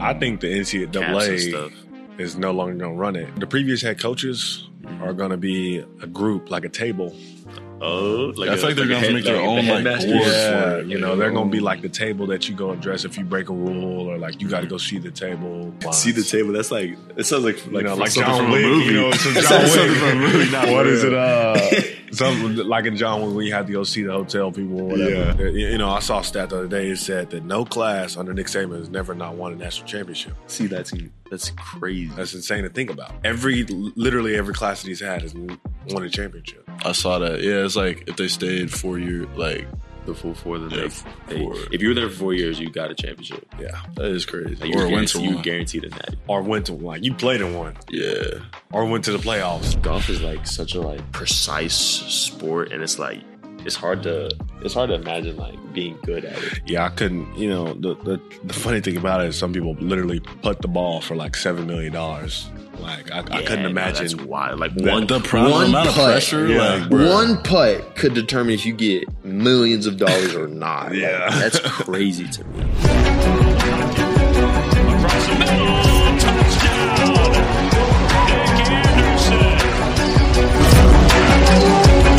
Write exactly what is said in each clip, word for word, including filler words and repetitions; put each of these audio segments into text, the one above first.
I think the N C double A is no longer going to run it. The previous head coaches are going to be a group, like a table. Oh, like I feel like they're going to make their own, like, board. Yeah, you know, they're going to be like the table that you go address if you break a rule, or like you got to go see the table. See the table? That's like, it sounds like, like, you know, like John Wick. You know, it's from John Wick. From a movie, not what is it? Uh, something like in John Wick, we had to go see the hotel people or whatever. Yeah. You know, I saw a stat the other day. It said that no class under Nick Saban has never not won a national championship. See that team? That's crazy. That's insane to think about. Every, literally every class that he's had has won a championship. I saw that. Yeah, it's like if they stayed four years, like the full four, then yeah, they, four. They, if you were there for four years, you got a championship. Yeah, that is crazy. Like, or went to one. You guaranteed it that. Or went to one. You played in one. Yeah. Or went to the playoffs. Golf is like such a like precise sport, and it's like it's hard to it's hard to imagine like being good at it. Yeah, I couldn't. You know, the the, the funny thing about it is some people literally putt the ball for like seven million dollars. Like, I, yeah, I couldn't imagine. No, that's wild. Like, one, the problem, one amount putt, of pressure. Yeah. Like, one putt could determine if you get millions of dollars or not. Yeah. Like, that's crazy to me. Across the middle, touchdown, Nick Anderson.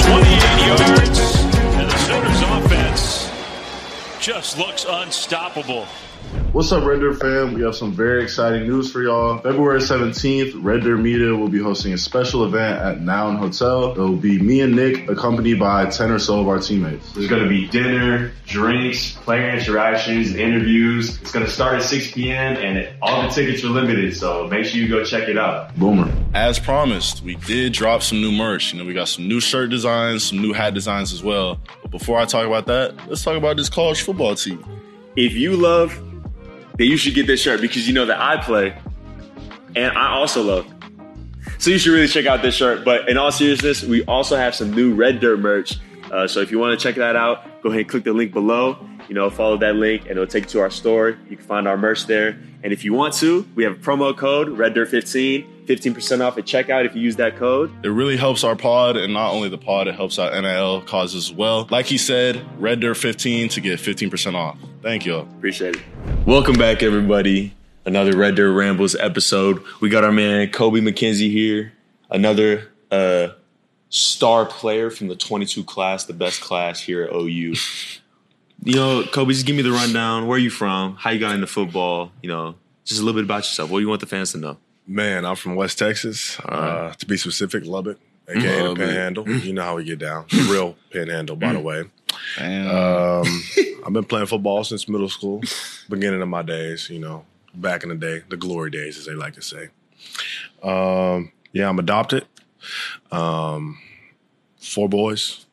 twenty-eight yards, and the Sooners offense just looks unstoppable. What's up, Red Dirt fam? We have some very exciting news for y'all. February seventeenth, Red Dirt Media will be hosting a special event at Noun Hotel. It'll be me and Nick, accompanied by ten or so of our teammates. There's going to be dinner, drinks, player interactions, interviews. It's going to start at six p.m. and it, all the tickets are limited, so make sure you go check it out. Boomer. As promised, we did drop some new merch. You know, we got some new shirt designs, some new hat designs as well. But before I talk about that, let's talk about this college football team. If you love, then you should get this shirt, because you know that I play and I also love. So you should really check out this shirt. But in all seriousness, we also have some new Red Dirt merch. Uh, so if you want to check that out, go ahead and click the link below. You know, follow that link and it'll take you to our store. You can find our merch there. And if you want to, we have a promo code, Red Dirt fifteen, fifteen percent off at checkout if you use that code. It really helps our pod, and not only the pod, it helps our N I L cause as well. Like he said, Red Dirt fifteen to get fifteen percent off. Thank you all. Appreciate it. Welcome back, everybody. Another Red Dirt Rambles episode. We got our man Kobie McKinzie here, another uh, star player from the twenty-two class, the best class here at O U. You know, Kobie, just give me the rundown. Where are you from? How you got into football? You know, just a little bit about yourself. What do you want the fans to know? Man, I'm from West Texas. Right. Uh, to be specific, Lubbock, a k a the Panhandle. You know how we get down. Real Panhandle, by the way. Um, I've been playing football since middle school, beginning of my days, you know, back in the day, the glory days, as they like to say. Um, yeah, I'm adopted. Um, four boys,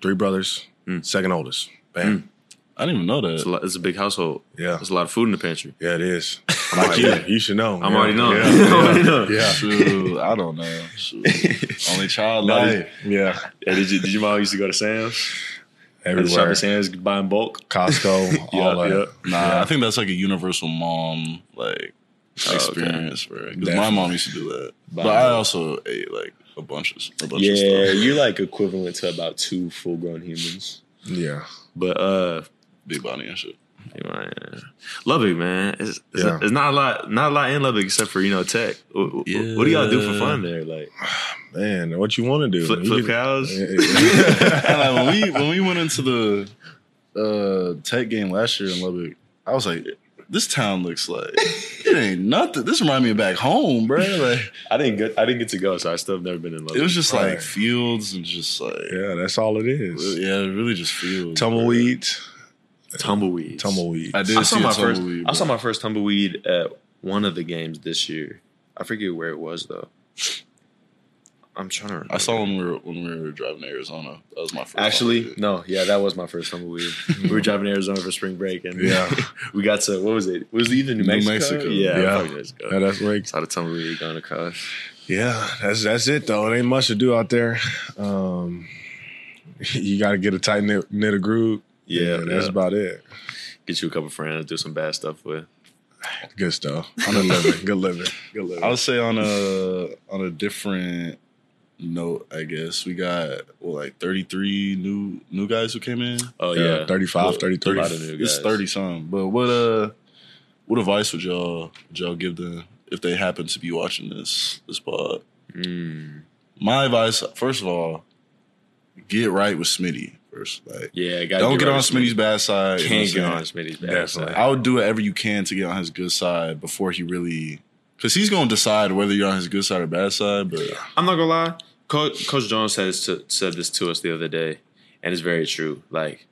three brothers, mm. second oldest. Bam. Mm. I didn't even know that. It's a, lot, it's a big household. Yeah. There's a lot of food in the pantry. Yeah, it is. Like you. You should know. I'm yeah. already know. Yeah. yeah. I already know. Yeah. Shoot, I don't know. Shoot. Only child no, life. Did, yeah. yeah. Did you, did your mom used to go to Sam's? Everywhere. Shop at Sam's, buy in bulk. Costco. All that. Yep, yep. Nah, yeah. I think that's like a universal mom, like, oh, experience. Because okay. my mom used to do that. But I also ate like a bunch of, a bunch yeah, of stuff. Yeah, you're like equivalent to about two full-grown humans. Yeah. But uh, big body and shit. Lubbock, man, it's, it's, yeah. it's not a lot, not a lot in Lubbock except for, you know, tech. What, yeah. what do y'all do for fun there? Like, man, what you want to do? Flip, flip cows. Yeah, yeah. Like, when we when we went into the uh, tech game last year in Lubbock, I was like, this town looks like it ain't nothing. This reminds me of back home, bro. Like, I didn't get, I didn't get to go, so I still have never been in Lubbock. It was just right. like fields and just like, yeah, that's all it is. Yeah, it really just fields. Tumbleweeds, tumbleweeds, tumbleweeds. I did I see my first. Bro. I saw my first tumbleweed at one of the games this year. I forget where it was though. I'm trying to remember. I saw when we were when we were driving to Arizona. That was my first. Actually, tumbleweed. no, yeah, that was my first tumbleweed. We were driving to Arizona for spring break, and yeah, we got to what was it? Was it either New Mexico? New Mexico. Yeah, yeah. New Mexico. yeah, that's right. Saw the tumbleweed going across. Yeah, that's that's it though. It ain't much to do out there. Um, you got to get a tight knit, knit a group. Yeah, yeah, that's yeah. about it. Get you a couple friends, do some bad stuff with. Good stuff. On a living, good living, good living. I would say on a on a different. No, I guess we got well, like thirty-three new new guys who came in. Oh yeah, yeah. thirty-five, well, thirty-three. thirty, it's thirty some. But what uh, What advice would y'all would y'all give them if they happen to be watching this this pod? Mm. My advice, first of all, get right with Smitty first. Like, yeah, gotta don't get, get right on Smitty's Smitty. bad side. Can't get on Smitty's bad Definitely. side. I would do whatever you can to get on his good side before he really, because he's gonna decide whether you're on his good side or bad side. But I'm not gonna lie, Coach, Coach Jones said this to, said this to us the other day, and it's very true. Like,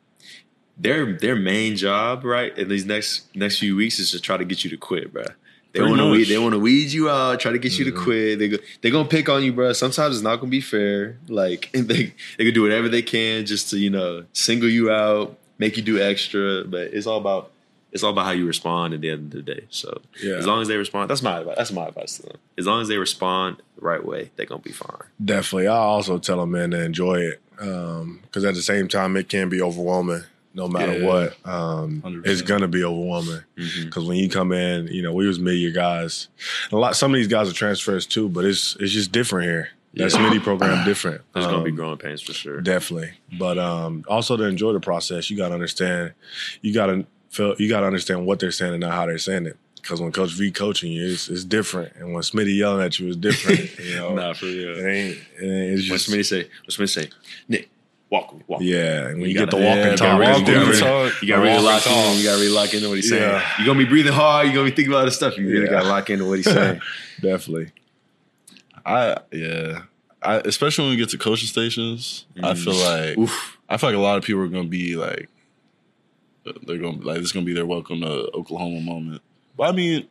their their main job, right, in these next next few weeks is to try to get you to quit, bro. They want to weed. They want to weed you out. Try to get mm-hmm. you to quit. They go, they're gonna pick on you, bro. Sometimes it's not gonna be fair. Like, and they they can do whatever they can just to, you know, single you out, make you do extra. But it's all about it's all about how you respond at the end of the day. So yeah. as long as they respond, that's my advice. That's my advice to them. As long as they respond the right way, they're gonna be fine. Definitely. I also tell them, man, to enjoy it because um, at the same time, it can be overwhelming. No matter yeah, what, um, one hundred percent it's gonna be overwhelming. Because mm-hmm. when you come in, you know, we was mid-year guys. A lot, some of these guys are transfers too, but it's it's just different here. Yeah. That's mini program different. There's um, gonna be growing pains for sure, definitely. But um, also to enjoy the process, you gotta understand. You gotta feel. You gotta understand what they're saying and not how they're saying it. Because when Coach V coaching you, it's, it's different, and when Smitty yelling at you, it's different. You know, nah, for real. It ain't. It ain't it's when just, Smitty say, when Smitty say, Nick. Walk with me, walk. Yeah, and when you, you get gotta, the walk yeah, and talk, walk and talk. You got to really lock in. You got to really lock into what he's yeah. saying. You're gonna be breathing hard. You're gonna be thinking about the stuff. You really yeah. got to lock into what he's saying. Definitely. I yeah, I, especially when we get to coaching stations, mm. I feel like Oof. I feel like a lot of people are gonna be like, they're gonna like this is gonna be their welcome to Oklahoma moment. But I mean,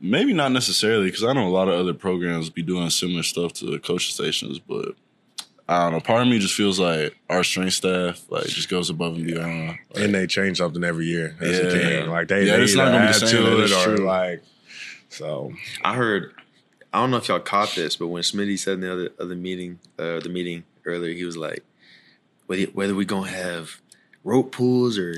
maybe not necessarily because I know a lot of other programs be doing similar stuff to coaching stations, but. I don't know. Part of me just feels like our strength staff like just goes above and beyond. Like, and they change something every year. That's yeah. the thing. Like they, yeah, they it's not gonna add be the same to it or true. Like. So I heard. I don't know if y'all caught this, but when Smitty said in the other other meeting, uh, the meeting earlier, he was like, "Whether whether we gonna have rope pulls or."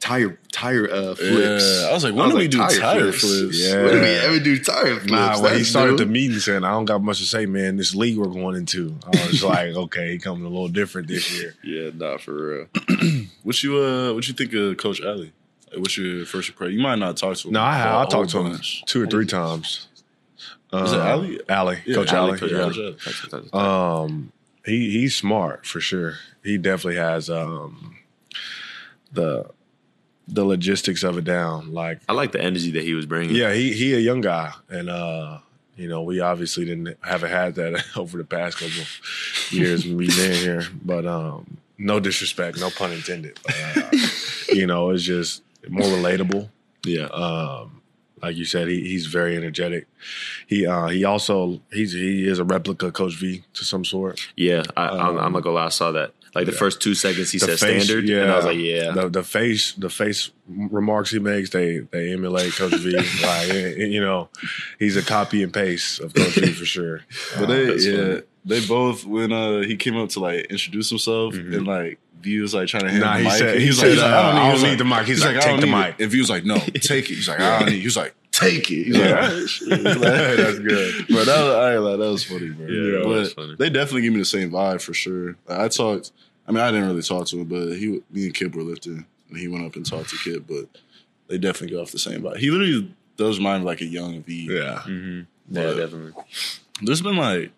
Tire tire uh, flips. Yeah. I was like, when was do like, we do tire, tire flips? flips? Yeah. When do we ever do tire flips? Nah, when he started new. the meeting saying, I don't got much to say, man, this league we're going into. I was like, okay, he coming a little different this year. Yeah, nah, for real. what you uh, what you think of Coach Alley? Like, what's your first impression? You might not talk to him. No, I, I talked to him two or three times. Um, Is it Alley? Alley. Yeah, Coach Alley. Coach Alley. Yeah. Yeah. Um, he, he's smart, for sure. He definitely has um, the... the logistics of it down. Like I like the energy that he was bringing. Yeah, he he a young guy, and uh, you know we obviously didn't haven't had that over the past couple years when we've been here. But um, no disrespect, no pun intended. But, uh, you know, it's just more relatable. Yeah. Um, like you said, he he's very energetic. He uh, he also he's he is a replica of Coach V to some sort. Yeah, I, um, I'm, I'm not gonna lie, I saw that. Like the yeah. first two seconds, he the said face, standard, yeah. and I was like, "Yeah." The, the face, the face remarks he makes, they they emulate Coach V. Like it, it, you know, he's a copy and paste of Coach V for sure. But uh, they, yeah, funny. they both when uh, he came up to like introduce himself mm-hmm. and like V was like trying to hand nah, the he mic. Said, he was like, "I don't need the mic." He's like, "Take the mic." And V was like, "No, take it." He's like, "I don't need." He was like, "Take it." He's yeah. like, right, sure. He's like, hey, that's good. But that was, I ain't like, that was funny, bro. Yeah, but that was funny. They definitely give me the same vibe for sure. Like, I talked. I mean, I didn't really talk to him, but he, me and Kib were lifting, and he went up and talked to Kib, but they definitely go off the same vibe. He literally does remind me like a young V. Yeah. Mm-hmm. Yeah, definitely. There's been like,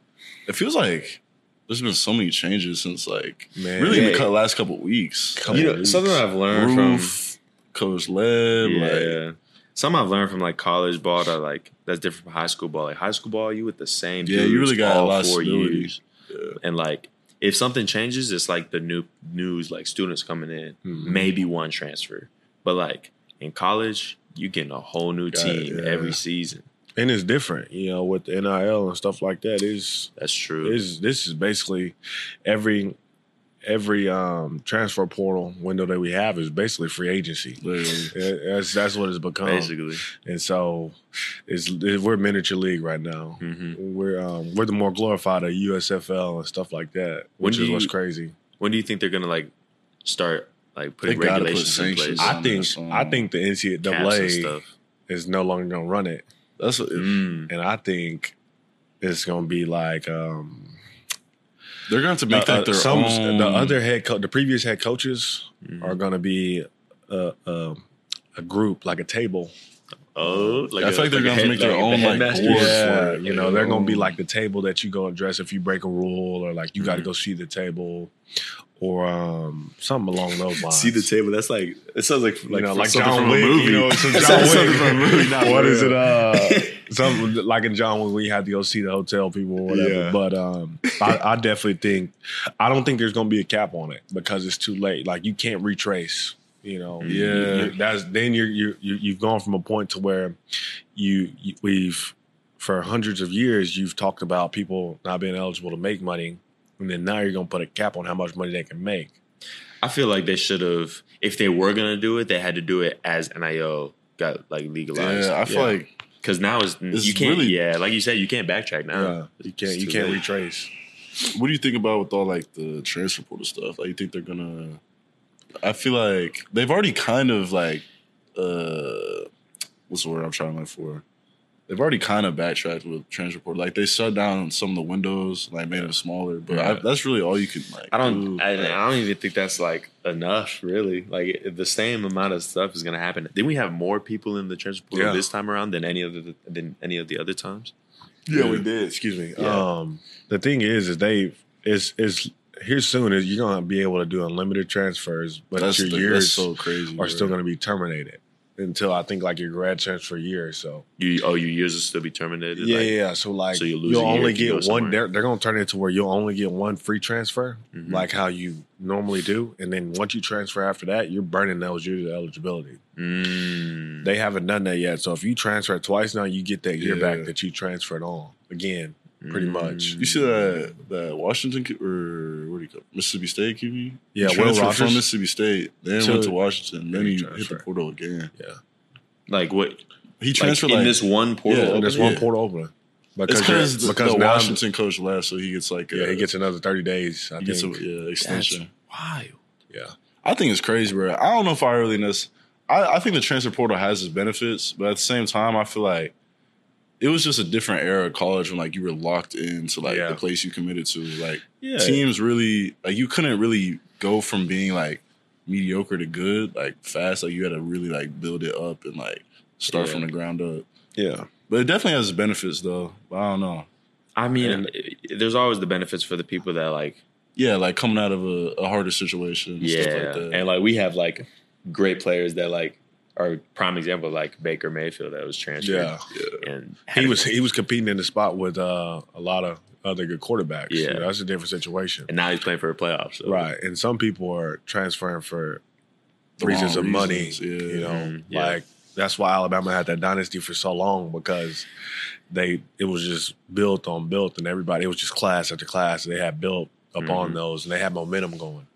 it feels like there's been so many changes since like, Man. really yeah. in the last couple of weeks. Couple you know, weeks. Something I've learned Roof, from Coach Leb. Yeah. Like, something I've learned from like college ball that like, that's different from high school ball. Like high school ball, you with the same dudes. Yeah, you really got all a lot four of years. Yeah. And like, if something changes, it's like the new news, like students coming in, mm-hmm. maybe one transfer. But like in college, you're getting a whole new Got team it, yeah. every season. And it's different, you know, with the N I L and stuff like that. Is That's true. Is This is basically every every um, transfer portal window that we have is basically free agency. Literally. that's, that's what it's become. Basically. And so it's, it, we're miniature league right now. Mm-hmm. We're um, we're the more glorified of U S F L and stuff like that, when which is you, what's crazy. When do you think they're going to like start like putting they regulations put in place? I think, I think the N C double A is no longer going to run it. That's what, mm. And I think it's going to be like um, – they're going to have to make uh, that their some, own. The other head, co- the previous head coaches mm-hmm. are going to be a, a, a group like a table Oh, like I feel like they're like gonna head, make their like own like boards. Yeah, you know, they're gonna be like the table that you go address if you break a rule, or like you got to mm-hmm. go see the table, or um, something along those lines. See the table. That's like it sounds like like, you know, like John Wick. You know, it's John Wick from a movie. Not what real. Is it? Uh, something like in John Wick, we had to go see the hotel people or whatever. Yeah. But um, I, I definitely think I don't think there's gonna be a cap on it because it's too late. Like you can't retrace. You know, yeah. You, you, that's then you're you you've gone from a point to where you, you we've for hundreds of years you've talked about people not being eligible to make money, and then now you're gonna put a cap on how much money they can make. I feel like they should have, if they were gonna do it, they had to do it as N I L got like legalized. Yeah, I feel yeah. like because now it's, it's you can't. Really, yeah, like you said, you can't backtrack now. Yeah, you can't. It's you can't late. Retrace. What do you think about with all like the transfer portal stuff? Like, you think they're gonna? I feel like they've already kind of like, uh, what's the word I'm trying to look for? They've already kind of backtracked with transfer portal. Like they shut down some of the windows, like made them smaller. But yeah. I, that's really all you can like. I don't. Do, I, like, I don't even think that's like enough. Really, like it, the same amount of stuff is going to happen. Didn't we have more people in the transfer portal yeah. this time around than any of the than any of the other times? Yeah, yeah. we did. Excuse me. Yeah. Um, the thing is, is they is is. Here soon is you're gonna be able to do unlimited transfers, but that's your the, years so crazy, are bro. Still gonna be terminated until I think like your grad transfer year. So you oh your years will still be terminated. Yeah, like, yeah. So like so you'll only get you one. They're, they're gonna turn it to where you'll only get one free transfer, mm-hmm. like how you normally do, and then once you transfer after that, you're burning those years of eligibility. Mm. They haven't done that yet. So if you transfer twice now, you get that year yeah. back that you transferred on again. Pretty much. Mm. You see that that Washington or what do you call it? Mississippi State Q B? Yeah, he transferred Will from Mississippi State, then so, went to Washington, then he transfer. Hit the portal again. Yeah, like what he transferred like, like, in this one portal. Yeah, in this yeah. one portal opener. Because it's the, because the Washington coach left, so he gets like yeah, a, he gets another thirty days. I he think gets a, yeah extension. That's wild. Yeah, I think it's crazy, bro. I don't know if I really know. I, I think the transfer portal has its benefits, but at the same time, I feel like. It was just a different era of college when, like, you were locked into, like, yeah. the place you committed to. Like, yeah. teams really – like, you couldn't really go from being, like, mediocre to good, like, fast. Like, you had to really, like, build it up and, like, start yeah. from the ground up. Yeah. But it definitely has benefits, though. I don't know. I mean, and, there's always the benefits for the people that, like – yeah, like, coming out of a, a harder situation and yeah. stuff like that. And, like, we have, like, great players that, like, our prime example, like Baker Mayfield, that was transferred. Yeah, yeah. And he was he was competing in the spot with uh, a lot of other good quarterbacks. Yeah, so that's a different situation. And now he's playing for a playoff. So. Right, and some people are transferring for the reasons of money. Reasons. Yeah. You know, mm-hmm. yeah. like that's why Alabama had that dynasty for so long because they it was just built on built, and everybody it was just class after class. They had built upon mm-hmm. those, and they had momentum going.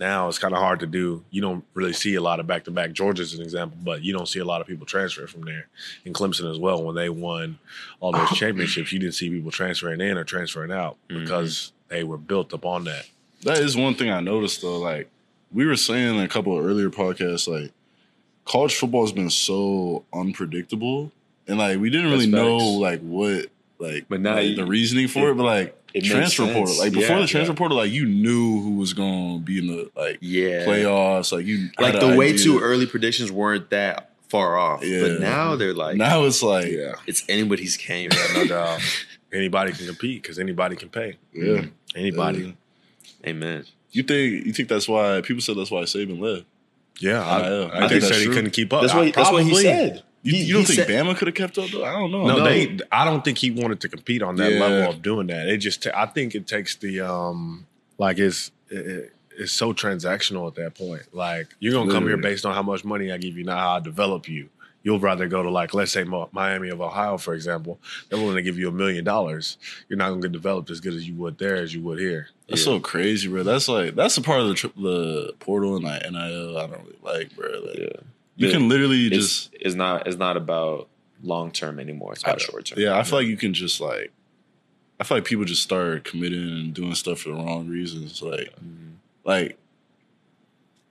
Now it's kind of hard to do. You don't really see a lot of back-to-back. Georgia's an example, but you don't see a lot of people transfer from there. And Clemson as well, when they won all those championships, you didn't see people transferring in or transferring out because mm-hmm. they were built upon that. That is one thing I noticed, though. Like, we were saying in a couple of earlier podcasts, like, college football has been so unpredictable. And, like, we didn't really That's know, facts. Like, what, like, but now like you, the reasoning for it, it but, like, It transfer portal. Like before yeah, the transfer yeah. portal, like you knew who was gonna be in the like yeah. playoffs. Like you like the way idea. Too early predictions weren't that far off. Yeah. But now they're like now it's like yeah. it's anybody's game. No doubt. Anybody can compete because anybody can pay. Yeah. Anybody. Yeah. Amen. You think you think that's why people said that's why Saban left? Yeah. I, I, I, I think, think they said true. He couldn't keep up. That's what, that's what he said. You, he, you don't think said, Bama could have kept up, though? I don't know. No, no. They, I don't think he wanted to compete on that yeah. level of doing that. It just, t- I think it takes the, um, like, it's it, it's so transactional at that point. Like, you're going to come here based on how much money I give you, not how I develop you. You'll rather go to, like, let's say Miami of Ohio, for example. They're willing to give you a million dollars. You're not going to get developed as good as you would there as you would here. That's yeah. so crazy, bro. That's, like, that's a part of the, tri- the portal and, like, N I L I don't really like, bro. Like, yeah. You can literally it's, just... It's not It's not about long-term anymore. It's about short-term. Yeah, I feel like you can just, like... I feel like people just start committing and doing stuff for the wrong reasons. Like, mm-hmm. like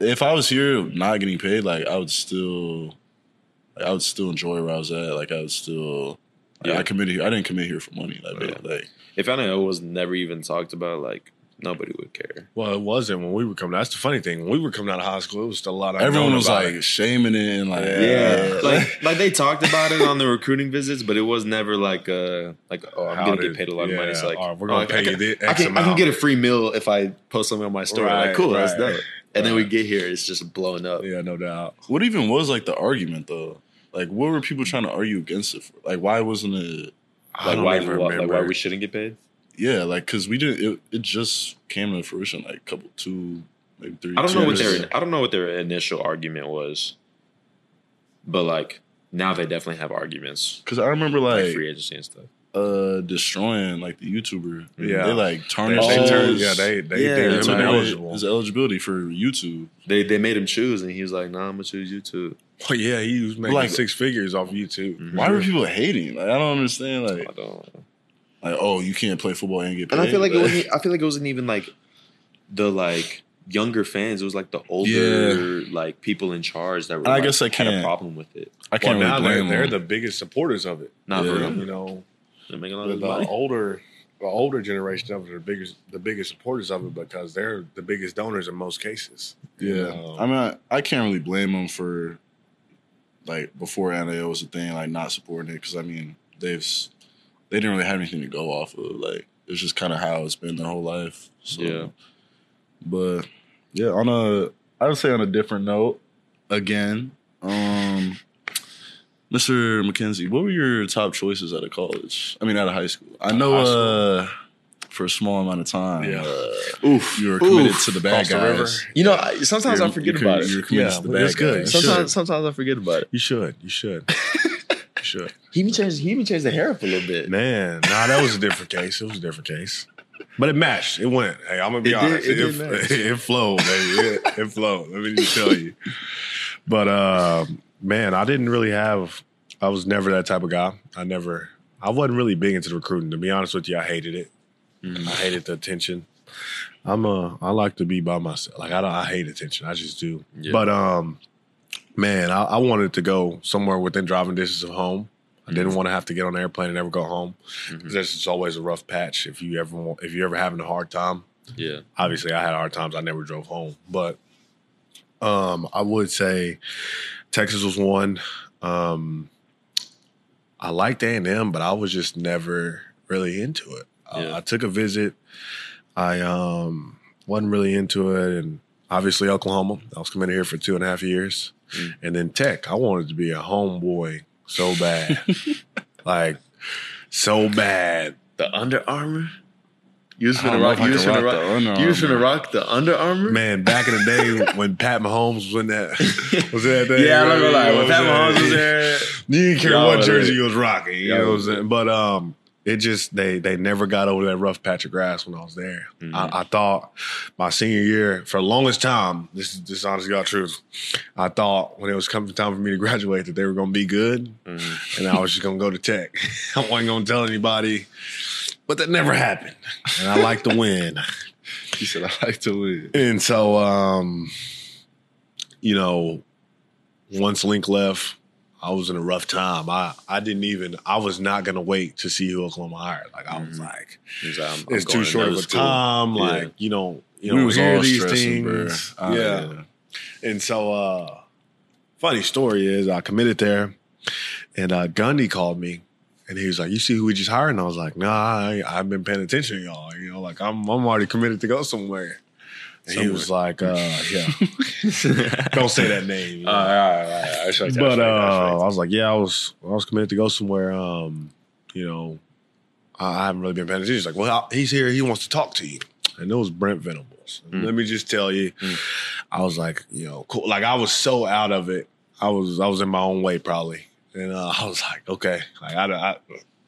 if I was here not getting paid, like, I would still... Like, I would still enjoy where I was at. Like, I would still... Like, yeah. I committed here. I didn't commit here for money. Like, yeah. like if N I L was never even talked about, like, Nobody would care. Well, it wasn't when we were coming out. That's the funny thing. When we were coming out of high school, it was still a lot of everyone was like it. shaming it and like yeah. yeah. Like like they talked about it on the recruiting visits, but it was never like uh like oh I'm How gonna did, get paid a lot yeah, of money. It's like, right, we're gonna oh, pay I, you the X I can, amount. I can get a free meal if I post something on my story. Right, like, cool, right, that's dope. Right. And then we get here, it's just blowing up. Yeah, no doubt. What even was like the argument though? Like what were people trying to argue against it for? Like why wasn't it like why, why, like why we shouldn't get paid? Yeah, like, because we didn't, it, it just came to fruition, like, a couple, two, maybe three I don't years. know what their, I don't know what their initial argument was, but, like, now they definitely have arguments. Because I remember, like, like, free agency and stuff. Uh, destroying, like, the YouTuber. Yeah. They, like, tarnished they, they turned, Yeah, they, they, yeah, they, they took eligible. his eligibility for YouTube. They they made him choose, and he was like, nah, I'm going to choose YouTube. Well, yeah, he was making like, six figures off YouTube. Mm-hmm. Why were people hating? Like, I don't understand, like. I don't know. Like, oh, you can't play football and get paid. And I feel like it wasn't. I feel like it wasn't even like the like younger fans. It was like the older yeah. like people in charge that were. I like, guess I had a problem with it. I can't well, really now blame they're, they're the biggest supporters of it. Not yeah. for them, you know. They're making a lot of money. The older, the older generation of it are biggest, the biggest supporters of it because they're the biggest donors in most cases. Yeah, you know? I mean, I, I can't really blame them for like before N I L was a thing, like not supporting it because I mean they've. They didn't really have anything to go off of. Like, it's just kind of how it's been their whole life. So. Yeah. But, yeah, on a, I would say on a different note, again, um, Mister McKinzie, what were your top choices out of college? I mean, out of high school. I know uh, for a small amount of time, yeah. uh, Oof. you were committed Oof. to the bad Cross guys. The you know, I, sometimes you're, I forget about it. You're committed yeah, to the bad good. guys. Sometimes, sometimes I forget about it. You should. You should. Sure. He even changed. He even changed the hair up a little bit. Man, nah, that was a different case. It was a different case, but it matched. It went. Hey, I'm gonna be it honest. Did, it, it, it, it flowed, baby. It, it flowed. Let me just tell you. But uh, man, I didn't really have. I was never that type of guy. I never. I wasn't really big into the recruiting. To be honest with you, I hated it. Mm. I hated the attention. I'm a. I like to be by myself. Like I don't. I hate attention. I just do. Yeah. But um. Man, I, I wanted to go somewhere within driving distance of home. I didn't mm-hmm. want to have to get on an airplane and ever go home. Mm-hmm. That's just always a rough patch if you ever want, if you're ever having a hard time. Yeah. Obviously, I had hard times. I never drove home. But um, I would say Texas was one. Um, I liked A and M, but I was just never really into it. Yeah. Uh, I took a visit. I um, wasn't really into it. And obviously, Oklahoma. I was committed here for two and a half years. Mm. And then Tech, I wanted to be a homeboy so bad. Like, so bad. The Under Armour? You was finna rock, rock, rock, rock, rock the Under Armour? Man, back in the day when Pat Mahomes was in that. Was that thing? Yeah, I remember like when Pat Mahomes was there. You didn't care what jersey you was rocking. You know what I'm saying? But um, it just, they they never got over that rough patch of grass when I was there. Mm-hmm. I, I thought my senior year, for the longest time, this is this honestly got truth, I thought when it was coming time for me to graduate that they were going to be good, mm-hmm. and I was just going to go to Tech. I wasn't going to tell anybody. But that never happened. And I like to win. He said, I like to win. And so, um, you know, once Link left, I was in a rough time. I, I didn't even, I was not going to wait to see who Oklahoma hired. Like, I was mm-hmm. like, I'm, I'm it's too short of a time. Yeah. Like, you know, you we know, hear these things. Uh, yeah. yeah. And so, uh, funny story is I committed there and uh, Gundy called me. And he was like, you see who we just hired? And I was like, nah, I, I've been paying attention to y'all. You know, like, I'm I'm already committed to go somewhere. And somewhere. He was like, uh, yeah, don't say that name. You know? All right, all right, all right. I should, I should, but uh, I, I was like, yeah, I was I was committed to go somewhere. Um, you know, I, I haven't really been paying attention. He's like, well, I, he's here. He wants to talk to you. And it was Brent Venables. Mm. Let me just tell you, mm. I was like, you know, cool. Like, I was so out of it. I was I was in my own way probably. And uh, I was like, okay, like I, I,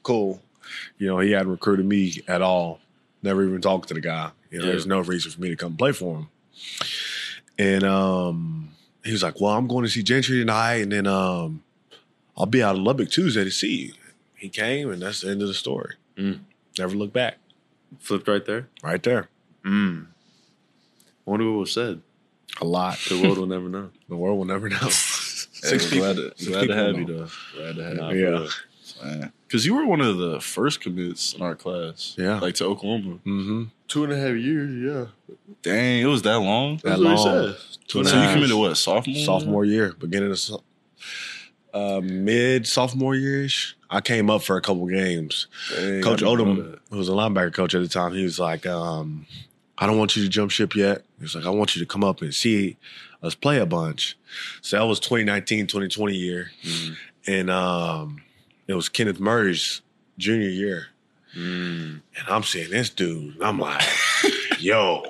cool. You know, he hadn't recruited me at all. Never even talked to the guy. You know, yeah. There's no reason for me to come play for him. And um, he was like, well, I'm going to see Gentry tonight, and then um, I'll be out of Lubbock Tuesday to see you. He came, and that's the end of the story. Mm. Never looked back. Flipped right there? Right there. Mm. I wonder what was said. A lot. The world will never know. The world will never know. Six hey, people. Glad to, glad to have you, though. Glad to have nah, you. Yeah. Because you were one of the first commits in our class. Yeah. Like, to Oklahoma. Mm-hmm. Two and a half years, yeah. Dang, it was that long? That That's long. What he says. Two and so and you committed what, sophomore? Sophomore year, beginning of uh, mid-sophomore year-ish. I came up for a couple games. Dang, Coach Odom, who was a linebacker coach at the time, he was like, um, I don't want you to jump ship yet. He was like, I want you to come up and see us play a bunch. So that was twenty nineteen, twenty twenty year. Mm. And um, it was Kenneth Murray's junior year. Mm. And I'm seeing this dude, and I'm like, yo,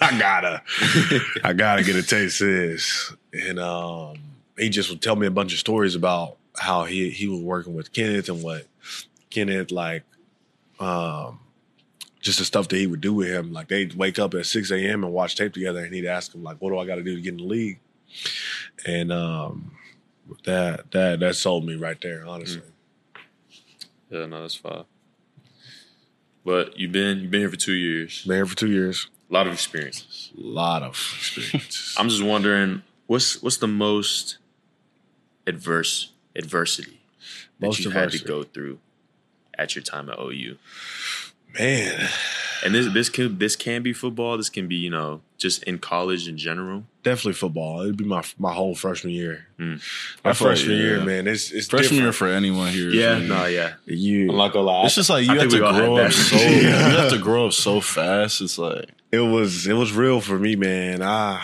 I gotta, I gotta get a taste of this. And um, he just would tell me a bunch of stories about how he he was working with Kenneth and what Kenneth, like, um, just the stuff that he would do with him. Like, they'd wake up at six a.m. and watch tape together, and he'd ask him, like, what do I gotta do to get in the league? And um, that that that sold me right there, honestly. Yeah, no, that's fine. But you've been you've been here for two years. Been here for two years. A lot of experiences. A lot of experiences. I'm just wondering, what's what's the most adverse adversity that most you adversity. had to go through at your time at O U? Man, and this this can this can be football. This can be, you know, just in college in general. Definitely football. It'd be my my whole freshman year. Mm. My freshman yeah, year, yeah. man. It's it's freshman different. year for anyone here. Yeah, no, nah, yeah. You, I'm not gonna lie. It's just like you I have to grow up. So, yeah. You have to grow up so fast. It's like it was it was real for me, man. I,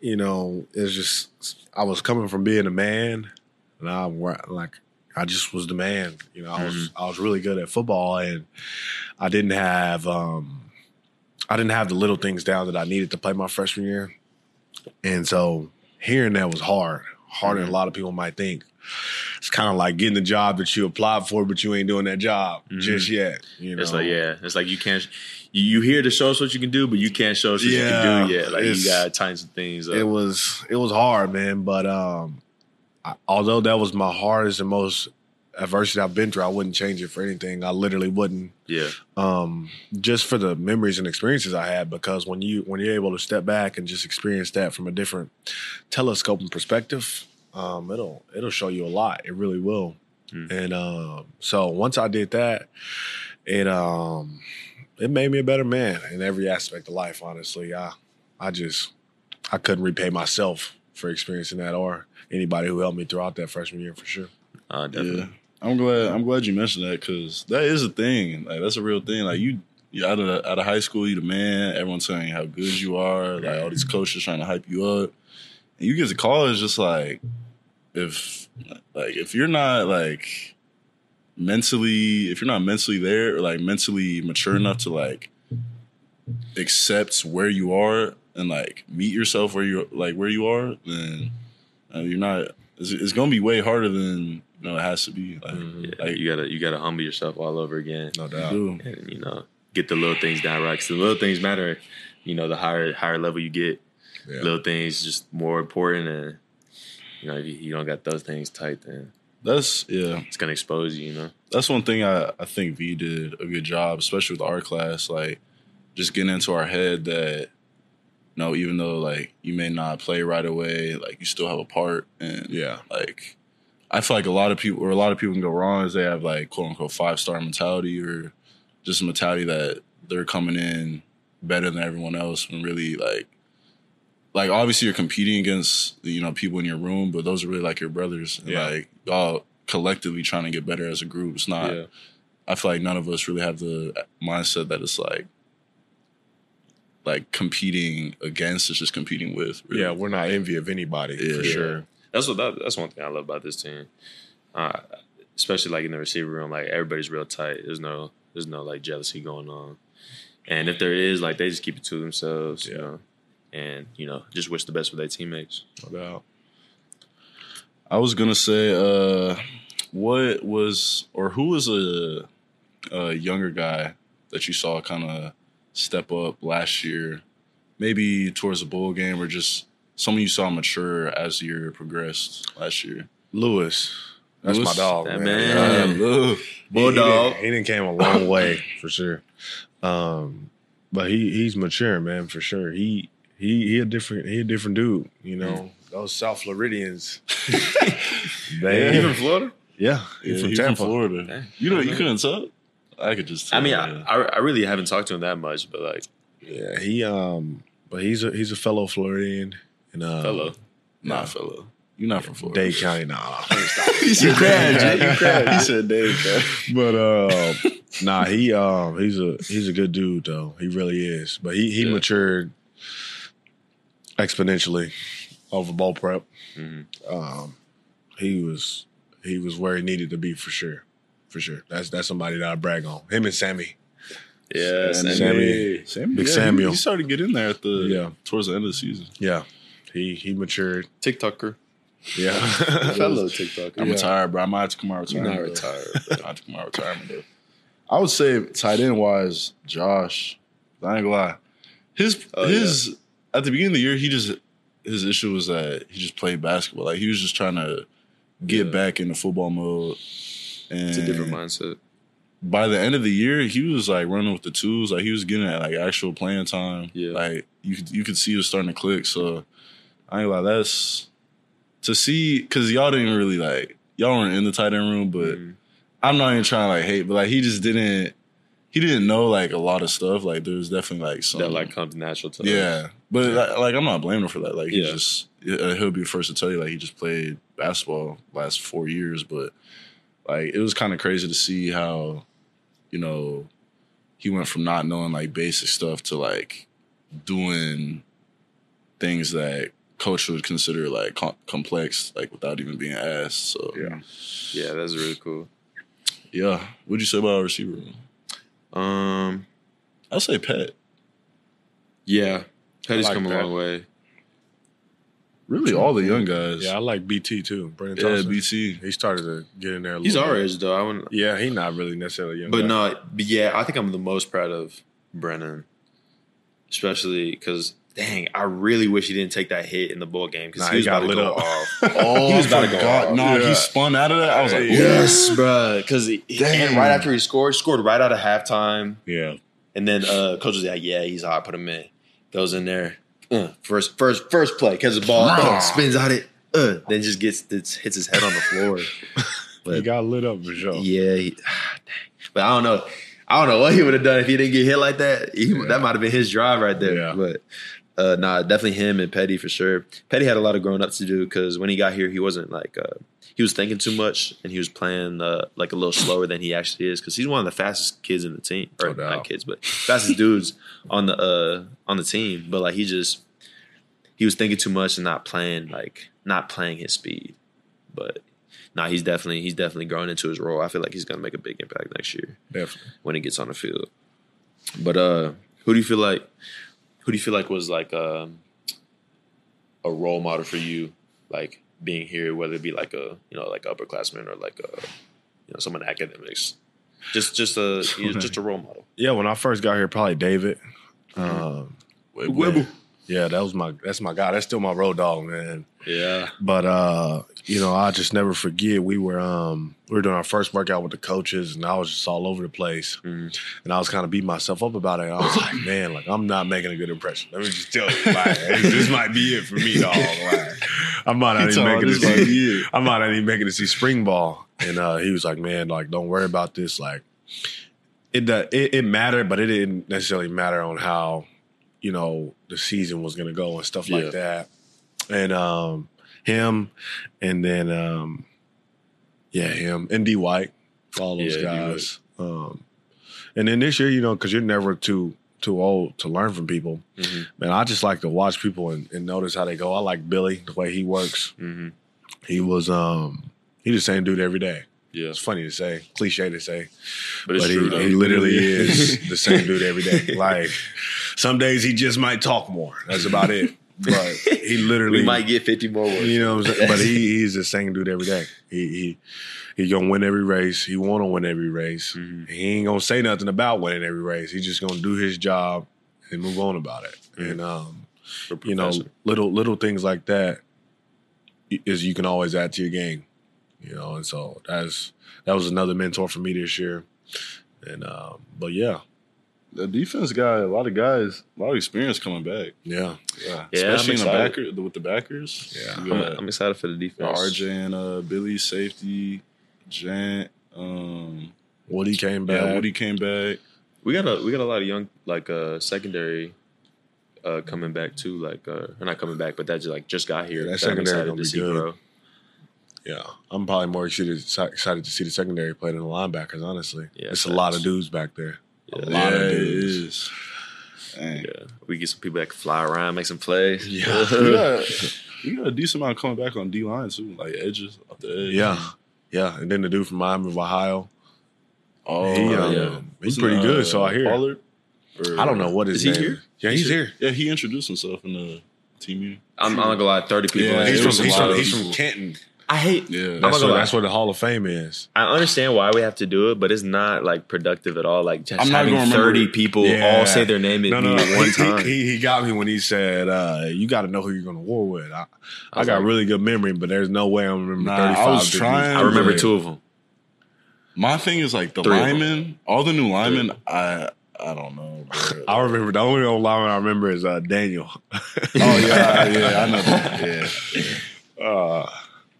you know, it's just I was coming from being a man, and I like. I just was the man, you know. I was mm-hmm. I was really good at football, and I didn't have um, I didn't have the little things down that I needed to play my freshman year, and so hearing that was hard, harder mm-hmm. than a lot of people might think. It's kind of like getting the job that you applied for, but you ain't doing that job mm-hmm. just yet. You know, it's like yeah, it's like you can't. You, you hear to show us what you can do, but you can't show us what yeah, you can do yet. Like you gotta tighten some things up. It was it was hard, man, but. um I, although that was my hardest and most adversity I've been through, I wouldn't change it for anything. I literally wouldn't. Yeah. Um, just for the memories and experiences I had, because when you when you're able to step back and just experience that from a different telescope and perspective, um, it'll it'll show you a lot. It really will. Mm. And um, so once I did that, it um it made me a better man in every aspect of life. Honestly, I I just I couldn't repay myself for experiencing that or anybody who helped me throughout that freshman year for sure. Uh, definitely. Yeah. I'm glad I'm glad you mentioned that because that is a thing. Like that's a real thing. Like you, you out of the, out of high school, you the man. Everyone's telling you how good you are. Like all these coaches trying to hype you up. And you get to college, just like if like if you're not like mentally, if you're not mentally there, or like mentally mature enough to like accept where you are and like meet yourself where you like where you are, then. Uh, you're not. It's, it's gonna be way harder than you know it has to be. Like, mm-hmm. yeah, like you gotta, you gotta humble yourself all over again. No doubt. You do. And you know, get the little things down right. Because the little things matter. You know, the higher, higher level you get, yeah. little things just more important. And you know, if you, you don't got those things tight, then that's yeah, it's gonna expose you. You know, that's one thing I, I think V did a good job, especially with our class. Like, just getting into our head that. No, even though like you may not play right away, like you still have a part, and yeah, like I feel like a lot of people, or a lot of people can go wrong is they have like quote unquote five star mentality, or just a mentality that they're coming in better than everyone else. When really like, like obviously you're competing against you know people in your room, but those are really like your brothers. And, yeah. Like y'all collectively trying to get better as a group. It's not. Yeah. I feel like none of us really have the mindset that it's like. Like competing against, it's just competing with. Really. Yeah, we're not envy of anybody yeah. for sure. That's what that, that's one thing I love about this team, uh, especially like in the receiver room. Like everybody's real tight. There's no there's no like jealousy going on, and if there is, like they just keep it to themselves. Yeah, you know? And you know just wish the best for their teammates. No doubt. I was gonna say, uh, what was or who was a, a younger guy that you saw kind of. Step up last year, maybe towards a bowl game or just someone you saw mature as the year progressed last year? Lewis. That's Lewis, my dog, that man. man. Bulldog. He, he, didn't, he didn't came a long way, for sure. Um, but he he's mature, man, for sure. He he he a different he a different dude, you know. Mm. Those South Floridians. They, yeah. He from Florida? Yeah. He's yeah, from, he from Florida. Dang. You know, you couldn't tell? I could just. Tell, I mean, I, I really haven't talked to him that much, but like, yeah, he um, but he's a he's a fellow Floridian and um, fellow, not yeah. fellow. You're not from Florida. Dade County, nah. He said Dade. You cried. He said Dade. But uh, nah, he um, he's a he's a good dude though. He really is. But he he yeah. matured exponentially over ball prep. Mm-hmm. Um, he was he was where he needed to be for sure, for sure. That's that's somebody that I brag on. Him and Sammy. Yeah, Sammy. Sammy. Sammy. Big yeah, Samuel. He started to get in there at the yeah. towards the end of the season. Yeah, he he matured. TikToker. Yeah, fellow TikToker. I'm yeah. retired, bro. I'm out to come out retirement. You're not retired. I'm out to come out retirement, bro. I would say tight end wise, Josh. I ain't gonna lie. His oh, his yeah. at the beginning of the year, he just his issue was that he just played basketball. Like he was just trying to get yeah. back into football mode. And it's a different mindset. By the end of the year, he was like running with the twos. Like he was getting at like actual playing time. Yeah. Like you could you could see it was starting to click. So I ain't gonna lie, that's. To see, because y'all didn't really, like, y'all weren't in the tight end room, but mm-hmm. I'm not even trying to, like, hate, but, like, he just didn't, he didn't know, like, a lot of stuff. Like, there was definitely, like, some. That, like, comes natural to him. Yeah. But, yeah. like, I'm not blaming him for that. Like, he yeah. just, he'll be the first to tell you, like, he just played basketball last four years. But, like, it was kind of crazy to see how, you know, he went from not knowing, like, basic stuff to, like, doing things that coach would consider like com- complex, like without even being asked. So yeah, yeah, that's really cool. Yeah, what'd you say about our receiver? Um, I'll say Pat. Yeah, Patty's like come Pat. a long way. Really, all the young guys. Yeah, I like B T too. Brandon Thompson. Yeah, B T. He started to get in there. A He's little our bit. age though. I wouldn't. Yeah, he's not really necessarily a young. But guy. no, but yeah, I think I'm the most proud of Brennan, especially because. Dang, I really wish he didn't take that hit in the bowl game because nah, he, he was about to go off. Oh, he was about to go off. No, yeah. he spun out of that. I was like, ooh. Yes, bro. Because and right after he scored, scored right out of halftime. Yeah. And then uh, coach was like, yeah, he's hot. Put him in. Goes in there. Uh, first, first, first play. Catches the ball. Uh, spins out it. Uh, then just gets hits his head on the floor. But he got lit up for sure. Yeah. He, ah, dang. But I don't know. I don't know what he would have done if he didn't get hit like that. He, yeah. That might have been his drive right there. Yeah. But. Uh, nah, definitely him and Petty for sure. Petty had a lot of growing up to do because when he got here, he wasn't like uh, he was thinking too much and he was playing uh, like a little slower than he actually is because he's one of the fastest kids in the team, or oh, no. not kids, but fastest dudes on the uh, on the team. But like he just he was thinking too much and not playing like not playing his speed. But nah, he's definitely he's definitely grown into his role. I feel like he's gonna make a big impact next year, definitely when he gets on the field. But uh, who do you feel like? Who do you feel like was like a, a role model for you, like being here, whether it be like a you know like upperclassman or like a you know someone in academics, just just a you know, just a role model? Yeah, when I first got here, probably David. Um, Wibble. Yeah, that was my that's my guy. That's still my road dog, man. Yeah. But uh, you know, I just never forget. We were um we were doing our first workout with the coaches, and I was just all over the place, mm-hmm. and I was kind of beating myself up about it. And I was like, man, like I'm not making a good impression. Let me just tell you, like, this might be it for me, dog. Like, I might not even making this. It see, I might not even making to see spring ball. And uh, he was like, man, like don't worry about this. Like it it, it mattered, but it didn't necessarily matter on how. You know, the season was going to go and stuff like yeah. that. And um, him, and then, um, yeah, him, and D. White, all those yeah, guys. Um, and then this year, you know, because you're never too too old to learn from people. Mm-hmm. Man, I just like to watch people and, and notice how they go. I like Billy, the way he works. Mm-hmm. He was, um, he the same dude every day. Yeah, it's funny to say, cliche to say, but, it's but true, he, he literally is the same dude every day. Like some days he just might talk more. That's about it. But he literally we might get fifty more words. You know what I'm saying? But he, he's the same dude every day. He he he gonna win every race. He wanna win every race. Mm-hmm. He ain't gonna say nothing about winning every race. He's just gonna do his job and move on about it. Mm-hmm. And um, you know, little little things like that is you can always add to your game. You know, and so that's that was another mentor for me this year. And uh, but yeah, the defense guy, a lot of guys, a lot of experience coming back. Yeah, yeah, yeah especially in the backer with the backers. Yeah, I'm, I'm excited for the defense. R J and uh, Billy, safety, Jant, um, Woody came back. Yeah, Woody came back. We got a we got a lot of young like uh, secondary uh, coming back too. Like uh, or not coming back, but that just like just got here. Yeah, that secondary gonna be see, good. Bro. Yeah, I'm probably more excited, excited to see the secondary play than the linebackers. Honestly, yeah, it's a lot of dudes back there. Yeah. A lot yeah, of dudes. Yeah, we get some people that can fly around, make some plays. Yeah, we, got, we got a decent amount coming back on D line too, like edges off the edge. Yeah, yeah, and then the dude from Miami of Ohio. Oh, he, um, yeah, he's pretty uh, good. So I hear. Pollard, or, I don't know what his name is. He here? Yeah, he's, he's here. here. Yeah, he introduced himself in the team meeting. I'm not gonna lie, thirty people. Yeah, he's, from, he's, from, he's from Canton. I hate. Yeah, that's, what, that's what the Hall of Fame is. I understand why we have to do it, but it's not like productive at all. Like just I'm having not thirty remember. people yeah. all say their name at no, no, me at one he, time. He, he got me when he said, uh, "You got to know who you're going to war with." I, I, I got like, really good memory, but there's no way I'm remembering. Nah, I was trying. I remember two of them. My thing is like the Three linemen, all the new linemen. Three. I I don't know. Bro. I remember the only old lineman I remember is uh, Daniel. oh yeah, yeah, I know. That. Yeah. Uh,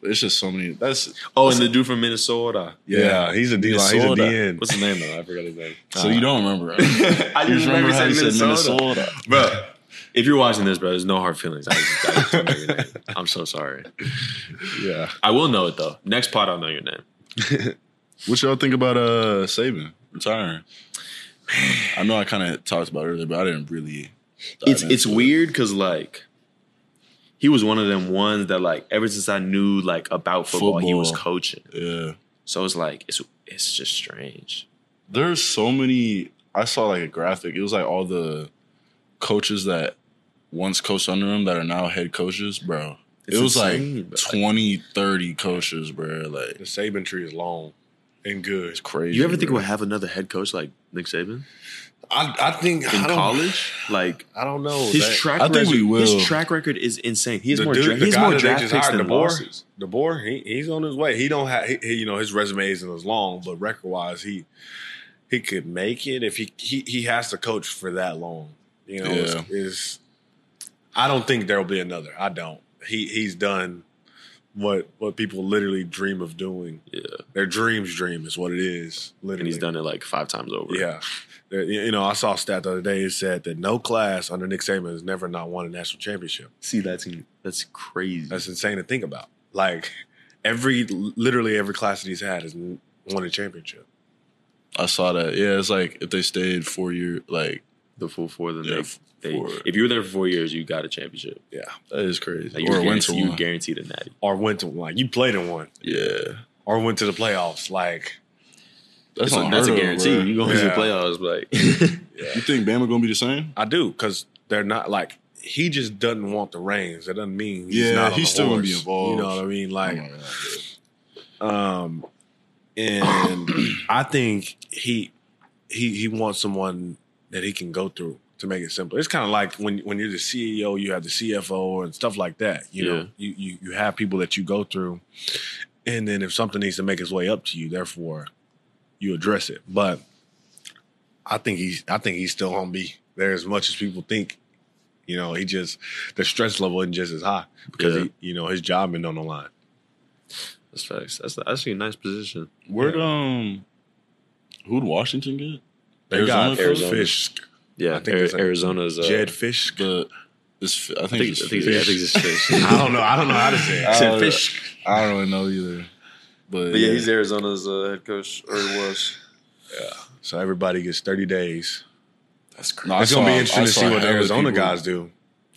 It's just so many. That's oh, and the dude from Minnesota. Yeah, yeah he's a D line. He's a D N. What's his name though? I forgot his name. So uh, you don't remember? Right? I just remember, remember how he said Minnesota, bro. If you're watching this, bro, there's no hard feelings. I just, I just don't know your name. I'm so sorry. Yeah, I will know it though. Next pod, I'll know your name. What y'all think about uh Saban retiring? I know I kind of talked about it earlier, but I didn't really. It's it's it. weird because like. He was one of them ones that, like, ever since I knew, like, about football, football. he was coaching. Yeah. So it's like, it's it's just strange. There's so many. I saw, like, a graphic. It was, like, all the coaches that once coached under him that are now head coaches, bro. It's it was, insane, like, bro. twenty, thirty coaches, bro. Like, the Saban tree is long and good. It's crazy. You ever think bro. we'll have another head coach like Nick Saban? I, I think in I college, like I don't know. His that, track I record, think we will. His track record is insane. He has the more, dude, dra- he's more draft picks than the bosses. DeBoer, he, he's on his way. He don't have, he, he, you know, his resume isn't as long, but record wise, he he could make it if he he, he has to coach for that long. You know, yeah. it's, it's, I don't think there will be another. I don't. He he's done what what people literally dream of doing. Yeah, their dreams dream is what it is. Literally, and he's done it like five times over. Yeah. You know, I saw a stat the other day. It said that no class under Nick Saban has never not won a national championship. See, that's that's crazy. That's insane to think about. Like, every, literally every class that he's had has won a championship. I saw that. Yeah, it's like if they stayed four years, like. The full four, then yeah, they, they if you were there for four years, you got a championship. Yeah, that is crazy. Like, or went to one. You guaranteed a natty. Or went to one. You played in one. Yeah. Or went to the playoffs. Like. That's, a, that's a guarantee. You're going yeah. to the playoffs. Like, yeah. You think Bama going to be the same? I do, because they're not like he just doesn't want the reins. That doesn't mean he's yeah, not. Yeah, he's still going to be involved. You know what I mean? Like, oh um, and I think he he he wants someone that he can go through to make it simple. It's kind of like when when you're the C E O, you have the C F O and stuff like that. You yeah. know, you, you you have people that you go through, and then if something needs to make its way up to you, therefore. You address it, but I think he's. I think he's still on B there as much as people think. You know, he just the stress level isn't just as high because yeah. he, you know, his job been on the line. That's facts. That's actually a nice position. Where'd yeah. um, who'd Washington get? They Arizona got Arizona. Fish. Yeah, I think Ari- like Arizona's uh, Jed Fish. The, it's, I think I think it's, I think it's Fish. I don't know. I don't know how to say it. Jed Fish. I don't really know either. But, but yeah, yeah, he's Arizona's uh, head coach, or he was. Yeah. So everybody gets thirty days. That's crazy. No, it's gonna be interesting I to see what the Arizona people, guys do.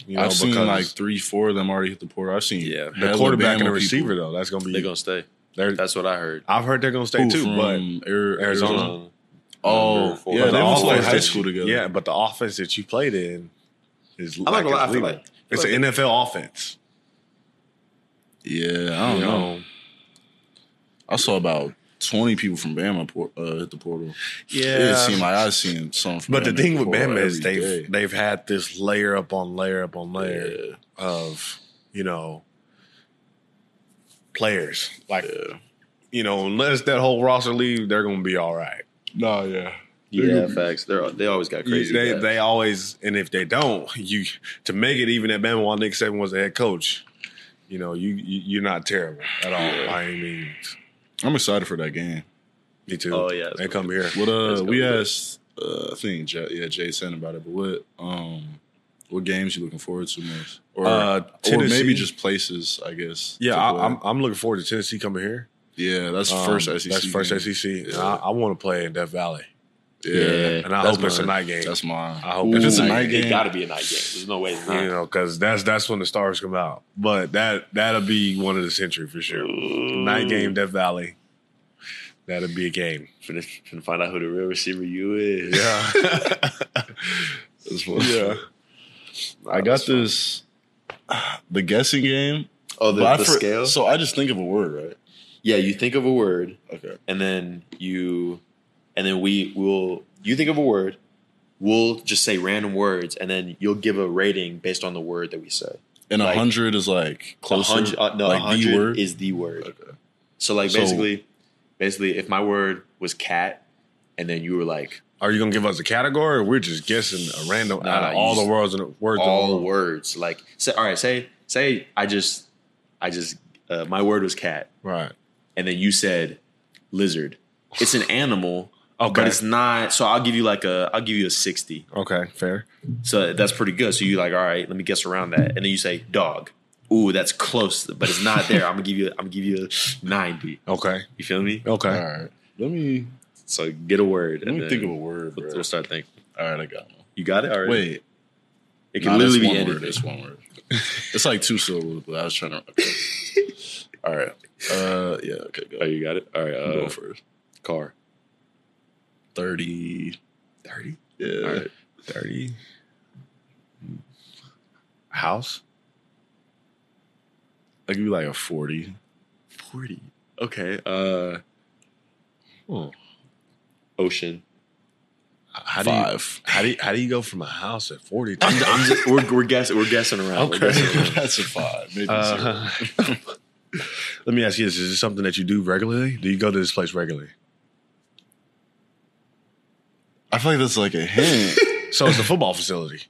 You know, I've seen like three, four of them already hit the portal. I've seen yeah, the quarterback Bama and the receiver people. Though. That's gonna be they're gonna stay. They're, that's what I heard. I've heard they're gonna stay Ooh, too, but Arizona. Arizona. Oh, oh yeah, they went to high school together. Yeah, but the offense that you played in is I like, like, I feel like it's like, an N F L offense. Yeah, I don't you know. know. I saw about twenty people from Bama uh, hit the portal. Yeah. It didn't seem like I seen some from But Bama the thing with Bama is they've day. they've had this layer upon layer upon layer yeah. of, you know, players. Like, yeah. you know, unless that whole roster leave, they're going to be all right. No, yeah. Yeah, facts. They they always got crazy. They, they always, and if they don't, you to make it even at Bama while Nick Saban was the head coach, you know, you, you, you're not terrible at all by any means. I'm excited for that game. Me too. Oh yeah, and come here. What uh, we asked, uh, I think J- yeah, Jay Sand about it. But what um, what games you looking forward to most, or uh, or maybe just places? I guess. Yeah, I, I'm I'm looking forward to Tennessee coming here. Yeah, that's um, first S E C. That's first S E C. Yeah. I, I want to play in Death Valley. Yeah, yeah, and I hope mine. it's a night game. That's mine. I hope Ooh, if it's a night game, it got to be a night game. There's no way it's not. You know, because that's that's when the stars come out. But that that'll be one of the century for sure. Ooh. Night game, Death Valley. That'll be a game. Finish and find out who the real receiver you is. Yeah, that's what, yeah. Nah, I got this. Fun. The guessing game. Oh, the, the for, scale. So I just think of a word, right? Yeah, you think of a word. Okay, and then you. And then we will, you think of a word, we'll just say random words, and then you'll give a rating based on the word that we say. And a like, hundred is like closer? Hundred, uh, no, like hundred is the word. Okay. So like so, basically, basically, if my word was cat, and then you were like, are you gonna give us a category? Or we're just guessing a random nah, out of all the words and words. All the world. words. Like, say, all right, say, say, I just, I just, uh, my word was cat, right? And then you said lizard. It's an animal. Okay. But it's not, so I'll give you like a, I'll give you a sixty. Okay, fair. So that's pretty good. So you're like, all right, let me guess around that. And then you say dog. Ooh, that's close, but it's not there. I'm going to give you, I'm going to give you a ninety. Okay. You feel me? Okay. All right. Let me. So get a word. Let and me think of a word, bro. We'll start thinking. All right, I got one. You got it? All right. Wait. It can nah, literally be anything. It's one word. It's like two syllables, but I was trying to. Okay. All right. Uh, yeah, okay, go. Oh, you got it? All right. Uh, go first. Car. Thirty. Thirty? Yeah. All right. Thirty. House? I'll give you like a forty. Forty. Okay. Uh oh. Ocean. How Five. Do you, how do you, how do you go from a house at forty? I'm, I'm just, we're we're guessing we're guessing around. Okay. Guessing around. That's a five. Maybe uh, zero. Let me ask you this. Is this something that you do regularly? Do you go to this place regularly? I feel like that's like a hint. So it's a football facility.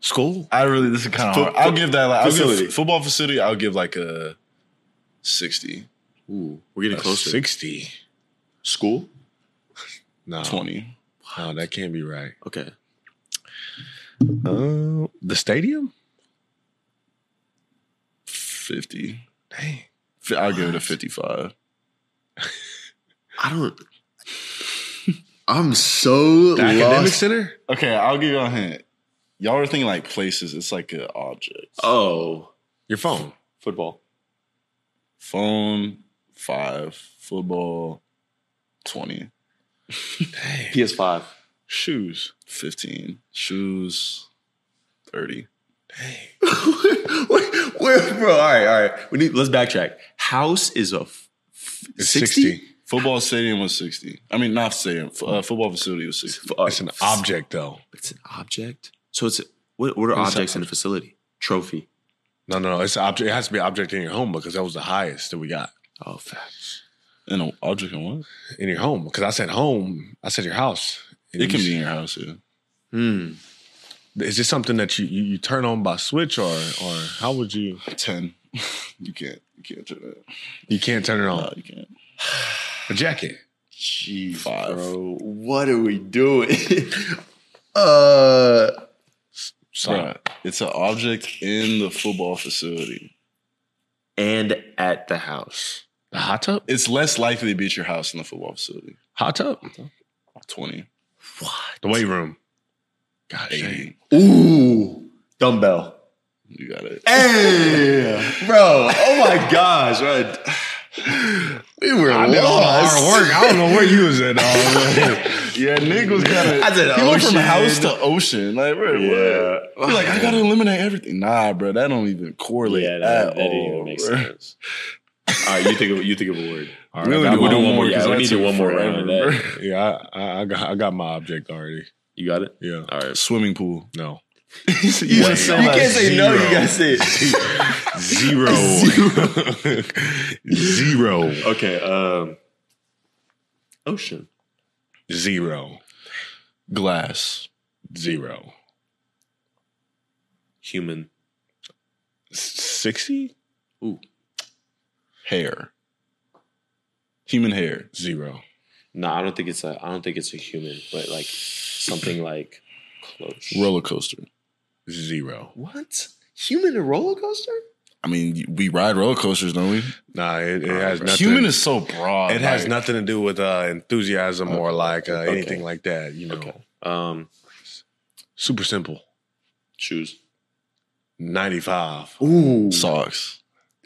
School? I really, this is kind of F- hard. I'll give that, like, facility. I'll give f- football facility, I'll give like a sixty. Ooh, we're getting closer. sixty. School? No. twenty. Wow, no, that can't be right. Okay. Uh, the stadium? fifty. Dang. I'll what? give it a fifty-five. I don't... I'm so the academic lost. Center? Okay, I'll give y'all a hint. Y'all are thinking like places. It's like an object. Oh. Your phone. Football. Phone, five. Football, twenty. Dang. P S five. Shoes. fifteen. Shoes, thirty. Dang. wait, wait, bro. All right, all right. We need, let's backtrack. House is a f- sixty? Football stadium was sixty. I mean, not stadium. Uh, football facility was sixty. It's an object, though. It's an object? So it's a, what, what are what objects in a facility? Trophy. No, no, no. It's an object. It has to be an object in your home because that was the highest that we got. Oh, facts. And an object in what? In your home. Because I said home. I said your house. It, it can be in your house, yeah. Hmm. Is this something that you, you, you turn on by switch or or how would you? ten. You can't. You can't turn it on. You can't turn it on? No, you can't. A jacket. Jeez, Five. Bro. What are we doing? uh, bro, it's an object in the football facility. And at the house. The hot tub? It's less likely to be at your house than the football facility. Hot tub? twenty. What? The weight room. Got it. Ooh. Dumbbell. You got it. Hey. Bro. Oh, my gosh. Right. We were I lost. Hard work. I don't know where you was at. Yeah, Nick was kind of. I said he went from house to ocean. Like, bro, yeah. What? You're like, I gotta eliminate everything. Nah, bro, that don't even correlate yeah, that, at that all. That didn't even make bro. sense. All right, you think of, you think of a word. All right, we we'll do one more. Yeah, we need to do one more round of that. Yeah, I, I got I got my object already. You got it. Yeah. All right. Swimming pool. No. you, you, you can't say zero. No. You gotta say it. Zero. Zero. Zero. Okay. Um, ocean. Zero. Glass. Zero. Human. Sixty. Ooh. Hair. Human hair, zero. No, I don't think it's a. I don't think it's a human, but like something like close. Roller coaster, zero. What? Human and roller coaster? I mean, we ride roller coasters, don't we? Nah, it, it has nothing. Human is so broad. It like, has nothing to do with uh, enthusiasm okay. or like uh, okay. anything like that. You know, okay. um, super simple. Shoes, ninety-five. Ooh, socks.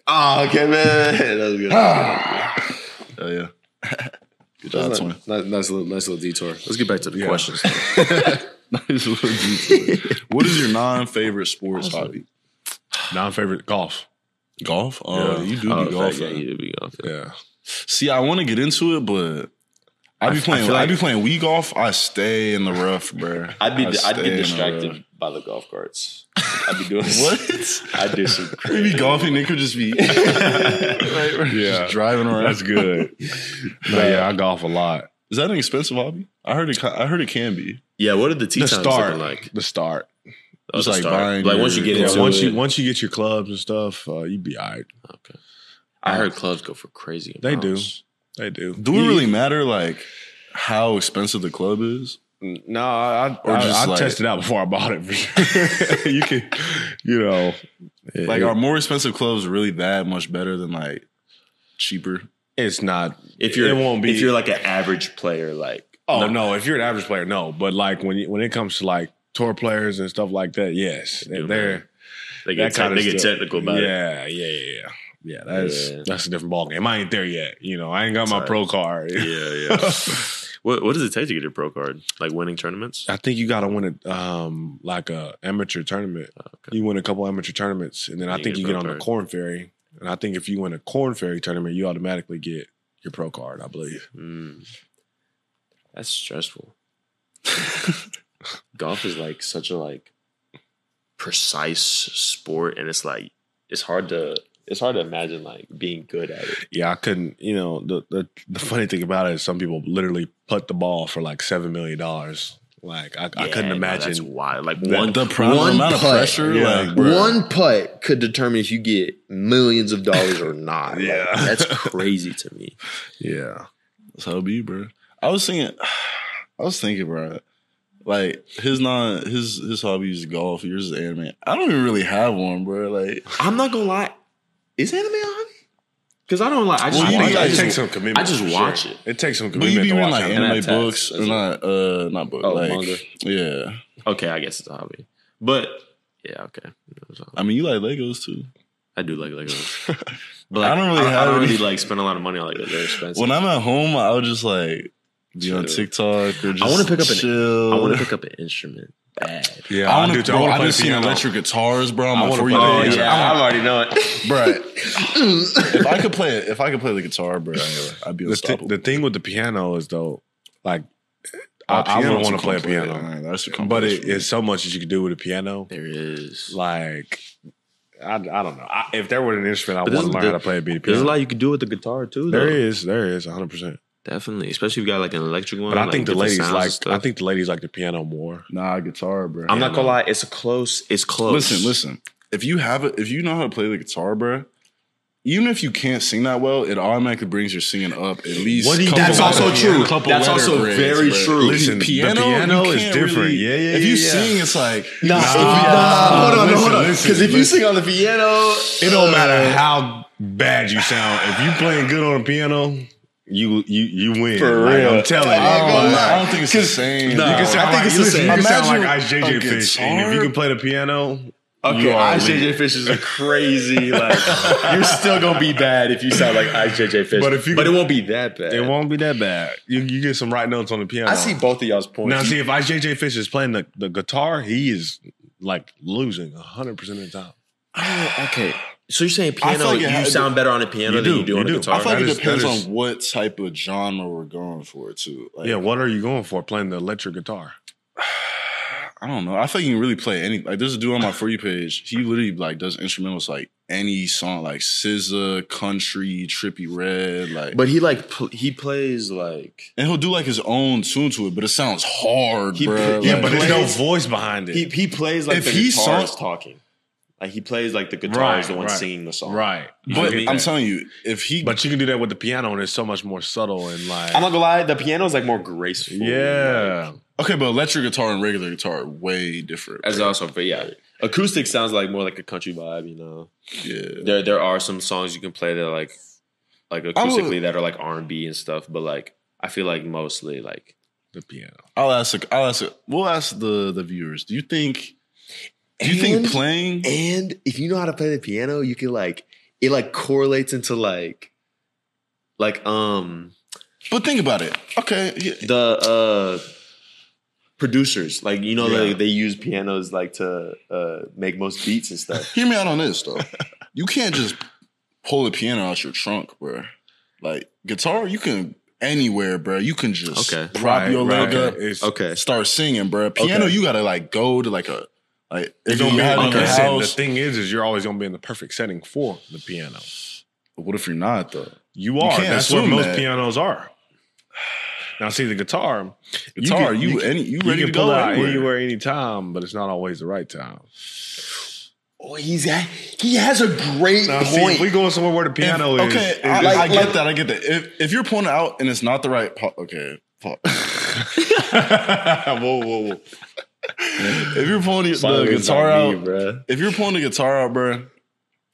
Oh, okay, man. That was good. Oh yeah. Good job, nice, nice, nice, little, nice little detour. Let's get back to the yeah. questions. Nice little detour. What is your non-favorite sports hobby? Non-favorite golf. Golf? Yeah. Uh, you do oh, be golf. Yeah, you do be golf. Yeah. yeah. See, I want to get into it, but I be playing. I, I like, be playing Wii golf. I stay in the rough, bro. I'd be. I'd get distracted by the golf carts. I'd be doing what? I'd do some crazy. We'd be golfing. Nick would just be right, right. Yeah. Just driving around. That's good. But yeah, I golf a lot. Is that an expensive hobby? I heard it. I heard it can be. Yeah. What are the tee times looking like? The start. Oh, it's like start. buying. Like your, once you get yeah, into once it, you once you get your clubs and stuff, uh, you'd be all right. Okay. I heard clubs go for crazy amounts. They do. They do. Do it really matter, like, how expensive the club is? No, I I, I like, tested out before I bought it. For sure. You can, you know. It, like, it, are more expensive clubs really that much better than, like, cheaper? It's not. If you're, it won't be. If you're, like, an average player, like. Oh, no, no if you're an average player, no. But, like, when you, when it comes to, like, tour players and stuff like that, yes. They, they're, they get, te- they get technical about yeah, it. Yeah, yeah, yeah. Yeah, that's yeah. that's a different ballgame. I ain't there yet. You know, I ain't got my Sorry. pro card. Yeah, yeah. What what does it take to get your pro card? Like winning tournaments? I think you got to win a um, like a amateur tournament. Oh, okay. You win a couple amateur tournaments, and then and I you think get you get on card. the Korn Ferry. And I think if you win a Korn Ferry tournament, you automatically get your pro card, I believe. Mm. That's stressful. Golf is like such a like precise sport, and it's like it's hard to. It's hard to imagine, like, being good at it. Yeah, I couldn't, you know, the, the the funny thing about it is some people literally putt the ball for, like, seven million dollars. Like, I, yeah, I couldn't imagine. No, that's wild. Like, one, the problem, one amount putt, of pressure. Yeah. Like, one putt could determine if you get millions of dollars or not. Yeah. Like, that's crazy to me. Yeah. That's how it be, bro. I was thinking, I was thinking, bro, like, his non, his, his hobby is golf, yours is anime. I don't even really have one, bro. Like, I'm not going to lie. Is anime a hobby? Because I don't like. I just well, watch, like, it. It takes some commitment. I just watch sure. it. It takes some commitment. But you be reading like anime tax, books or not? Uh, not books. Oh, like, manga. Yeah. Okay, I guess it's a hobby. But yeah, okay. I mean, you like Legos too. I do like Legos, but like, I don't really. I, have I don't really like spend a lot of money on like that. They're expensive. When I'm at home, I'll just like be sure. on TikTok or just. I want to pick up an. Chill. I want to pick up an instrument. Bad. Yeah, I, I, wanna, do, bro, I, I just seen electric guitars, bro. I'm before you. Oh yeah, yeah. I already know it, bro. If I could play it, if I could play the guitar, bro, I'd be unstoppable. The, th- the thing with the piano is though, like, I, I wouldn't want to play a piano. Man, that's but it, it's so much that you can do with a piano. There is like, I, I don't know. I, if there were an instrument, I want to learn the, how to play a piano. There's a lot you can do with the guitar too. There though. is, there is, one hundred percent. Definitely, especially if you got like an electric one. But I like think the ladies like I think the ladies like the piano more. Nah, guitar, bro. I'm yeah, not gonna man. lie, it's a close. It's close. Listen, listen. If you have it, if you know how to play the guitar, bro, even if you can't sing that well, it automatically brings your singing up at least. What do you, that's also letters, true. That's also grades, very bro. true. Listen, piano, the piano is different. Really, yeah, yeah, yeah. If you yeah. sing, it's like nah, nah, nah hold on, listen, hold on. Because if you sing on the piano, it don't matter how bad you sound. If you playing good on a piano. You you you win. For real. Like, I'm telling you. I don't think it's the same. No, I think it's the same. You can sound like Ice J J. Fish. And if you can play the piano, okay, Ice J J. Fish is a crazy, like, you're still going to be bad if you sound like Ice J J. Fish. But, if you, but it won't be that bad. It won't be that bad. You you get some right notes on the piano. I see both of y'all's points. Now, see, if Ice J J. Fish is playing the, the guitar, he is, like, losing one hundred percent of the time. Oh, okay. So you're saying piano, like you sound better on a piano than you do on a guitar? I feel like it depends on what type of genre we're going for, too. Like, yeah, what are you going for, playing the electric guitar? I don't know. I feel like you can really play any. Like, there's a dude on my For You page. He literally, like, does instrumentals, like, any song, like S Z A, country, trippy red, like. But he like pl- he plays like, and he'll do like his own tune to it, but it sounds hard, bro. Pl- yeah, like, but there's no voice behind it. He, he plays like if the guitarist talking. Like he plays like the guitar right, is the one right. singing the song. Right. But I'm telling you, if he But you can do that with the piano and it's so much more subtle and like I'm not gonna lie, the piano is like more graceful. Yeah. Like, okay, but electric guitar and regular guitar are way different. As right? also but yeah. Acoustic sounds like more like a country vibe, you know. Yeah. There there are some songs you can play that are like like acoustically that are like R and B and stuff, but like I feel like mostly like the piano. I'll ask I'll ask we'll ask the, the viewers. Do you think Do you and, think playing and if you know how to play the piano, you can like it like correlates into like like um. But think about it. Okay, yeah. the uh, producers like you know yeah. they they use pianos like to uh, make most beats and stuff. Hear me out on this though. You can't just pull a piano out your trunk, bro. Like guitar, you can. Anywhere, bro. You can just okay. prop right, your right. leg up. It's, okay. Start singing, bro. Piano, okay. you gotta like go to like a like. It's gonna be in the house. The thing is, is you're always gonna be in the perfect setting for the piano. But what if you're not though? You are. You can't That's what most that. pianos are. Now, see the guitar. Guitar, you can, you, you, can, any, you ready you can to go out anywhere. anywhere, anytime, but it's not always the right time. Oh, he's at, he has a great now, point. See, if we going somewhere where the piano if, is. Okay, I, like, I get like, that. I get that. If if you're pointing out and it's not the right, po- okay. Po- whoa, whoa, whoa! If you're pulling the, the guitar out, me, bro. if you're pulling the guitar out, bro,